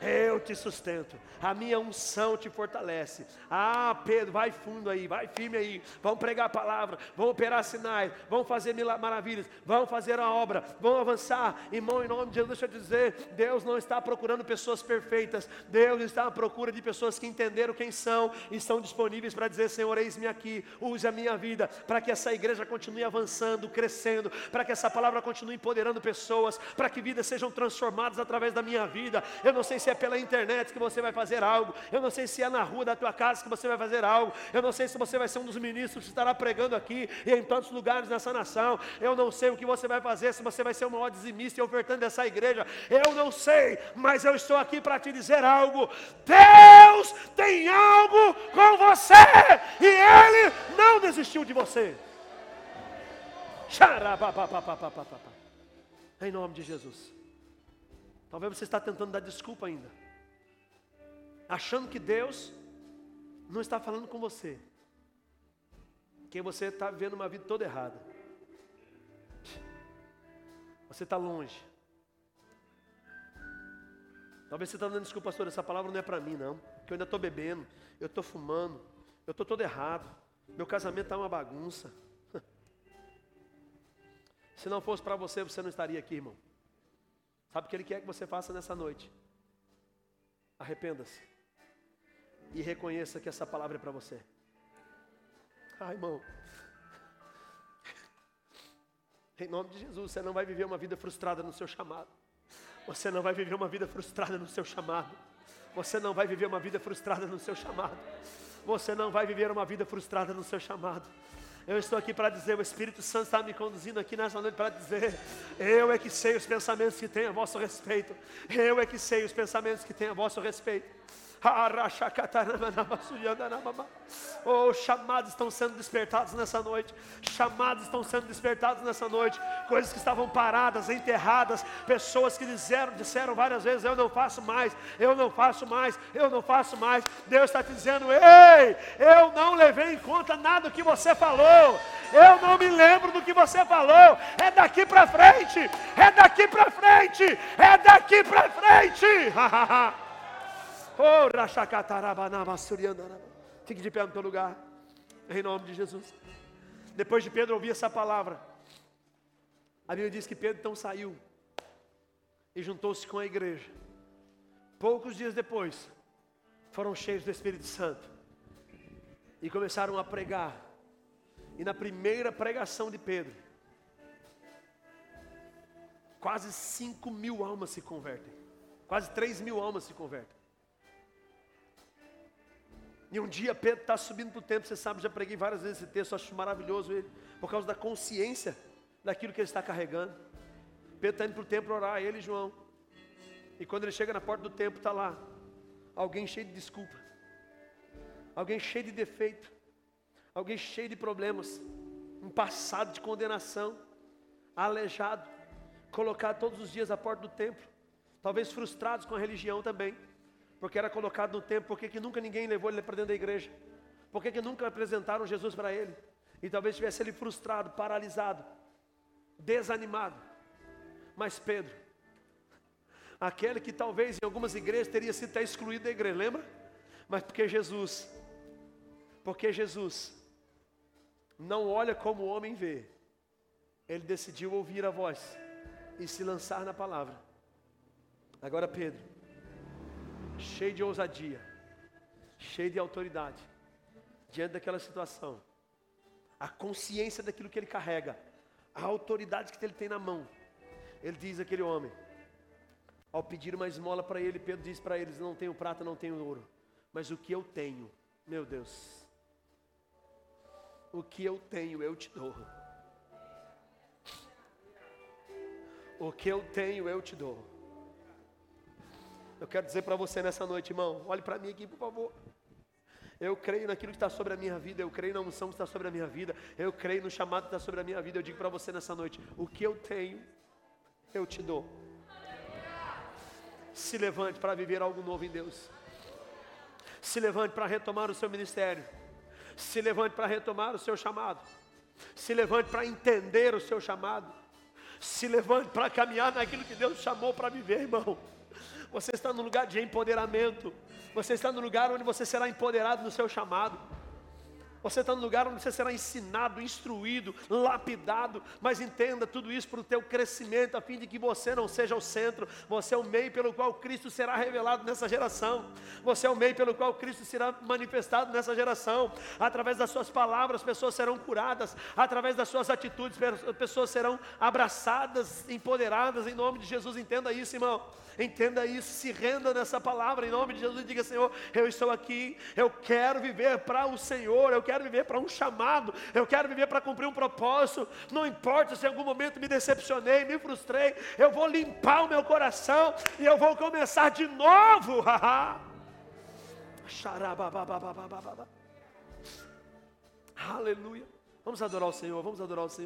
Eu te sustento, a minha unção te fortalece. Ah, Pedro, vai fundo aí, vai firme aí. Vão pregar a palavra, vão operar sinais, vão fazer maravilhas, vão fazer a obra, vão avançar. Irmão, em nome de Jesus, deixa eu te dizer, Deus não está procurando pessoas perfeitas. Deus está à procura de pessoas que entenderam quem são e estão disponíveis para dizer, Senhor, eis-me aqui, use a minha vida, para que essa igreja continue avançando, crescendo, para que essa palavra continue empoderando pessoas, para que vidas sejam transformadas através da minha vida. Eu não sei se é pela internet que você vai fazer algo, eu não sei se é na rua da tua casa que você vai fazer algo, eu não sei se você vai ser um dos ministros que estará pregando aqui e em tantos lugares nessa nação, eu não sei o que você vai fazer, se você vai ser o maior dizimista e ofertante dessa igreja, eu não sei, mas eu estou aqui para te dizer algo. Deus tem algo com você e Ele não desistiu de você. Em nome de Jesus. Talvez você está tentando dar desculpa ainda, achando que Deus não está falando com você, que você está vivendo uma vida toda errada, você está longe. Talvez você está dando desculpa, pastor, essa palavra não é para mim não, porque eu ainda estou bebendo, eu estou fumando, eu estou todo errado, meu casamento está uma bagunça. Se não fosse para você, você não estaria aqui, irmão. Sabe o que Ele quer que você faça nessa noite? Arrependa-se. E reconheça que essa palavra é para você. Ai, irmão. Em nome de Jesus, você não vai viver uma vida frustrada no seu chamado. Você não vai viver uma vida frustrada no seu chamado. Você não vai viver uma vida frustrada no seu chamado. Você não vai viver uma vida frustrada no seu chamado. Eu estou aqui para dizer, o Espírito Santo está me conduzindo aqui nessa noite para dizer, eu é que sei os pensamentos que tenho a vosso respeito. Eu é que sei os pensamentos que tenho a vosso respeito. Oh, chamados estão sendo despertados nessa noite. Chamados estão sendo despertados nessa noite. Coisas que estavam paradas, enterradas. Pessoas que disseram várias vezes, eu não faço mais. Deus está te dizendo, ei, eu não levei em conta nada do que você falou. Eu não me lembro do que você falou. É daqui para frente. Fique de pé no teu lugar, em nome de Jesus. Depois de Pedro ouvir essa palavra, a Bíblia diz que Pedro então saiu e juntou-se com a igreja. Poucos dias depois, foram cheios do Espírito Santo e começaram a pregar. E na primeira pregação de Pedro, quase 5.000 almas se convertem, quase 3.000 almas se convertem. E um dia Pedro está subindo para o templo, você sabe, já preguei várias vezes esse texto, acho maravilhoso ele, por causa da consciência daquilo que ele está carregando. Pedro está indo para o templo orar, ele e João. E quando ele chega na porta do templo, está lá alguém cheio de desculpa. alguém cheio de defeito, alguém cheio de problemas, um passado de condenação, aleijado, colocado todos os dias à porta do templo, talvez frustrados com a religião também, porque era colocado no templo, porque que nunca ninguém levou ele para dentro da igreja, porque que nunca apresentaram Jesus para ele, e talvez tivesse ele frustrado, paralisado, desanimado. Mas Pedro, aquele que talvez em algumas igrejas teria sido até excluído da igreja, lembra? Mas porque Jesus não olha como o homem vê, ele decidiu ouvir a voz e se lançar na palavra. Agora Pedro, cheio de ousadia, cheio de autoridade, diante daquela situação, a consciência daquilo que ele carrega, a autoridade que ele tem na mão, ele diz àquele homem, ao pedir uma esmola para ele, Pedro diz para eles, não tenho prata, não tenho ouro, mas o que eu tenho, meu Deus, o que eu tenho eu te dou. O que eu tenho eu te dou. Eu quero dizer para você nessa noite, irmão, olhe para mim aqui, por favor. Eu creio naquilo que está sobre a minha vida, eu creio na unção que está sobre a minha vida, eu creio no chamado que está sobre a minha vida. Eu digo para você nessa noite, o que eu tenho eu te dou. Se levante para viver algo novo em Deus. Se levante para retomar o seu ministério. Se levante para retomar o seu chamado. Se levante para entender o seu chamado. Se levante para caminhar naquilo que Deus chamou para viver, irmão. Você está no lugar de empoderamento. Você está no lugar onde você será empoderado no seu chamado. Você está no lugar onde você será ensinado, instruído, lapidado. Mas entenda tudo isso para o teu crescimento, a fim de que você não seja o centro. Você é o meio pelo qual Cristo será revelado nessa geração. Você é o meio pelo qual Cristo será manifestado nessa geração. Através das suas palavras, pessoas serão curadas. Através das suas atitudes, pessoas serão abraçadas, empoderadas. Em nome de Jesus, entenda isso, irmão. Entenda isso, se renda nessa palavra. Em nome de Jesus, diga, Senhor, eu estou aqui. Eu quero viver para o Senhor. Eu quero viver para um chamado, eu quero viver para cumprir um propósito. Não importa se em algum momento me decepcionei, me frustrei, eu vou limpar o meu coração e eu vou começar de novo. Aleluia. Vamos adorar o Senhor, vamos adorar o Senhor.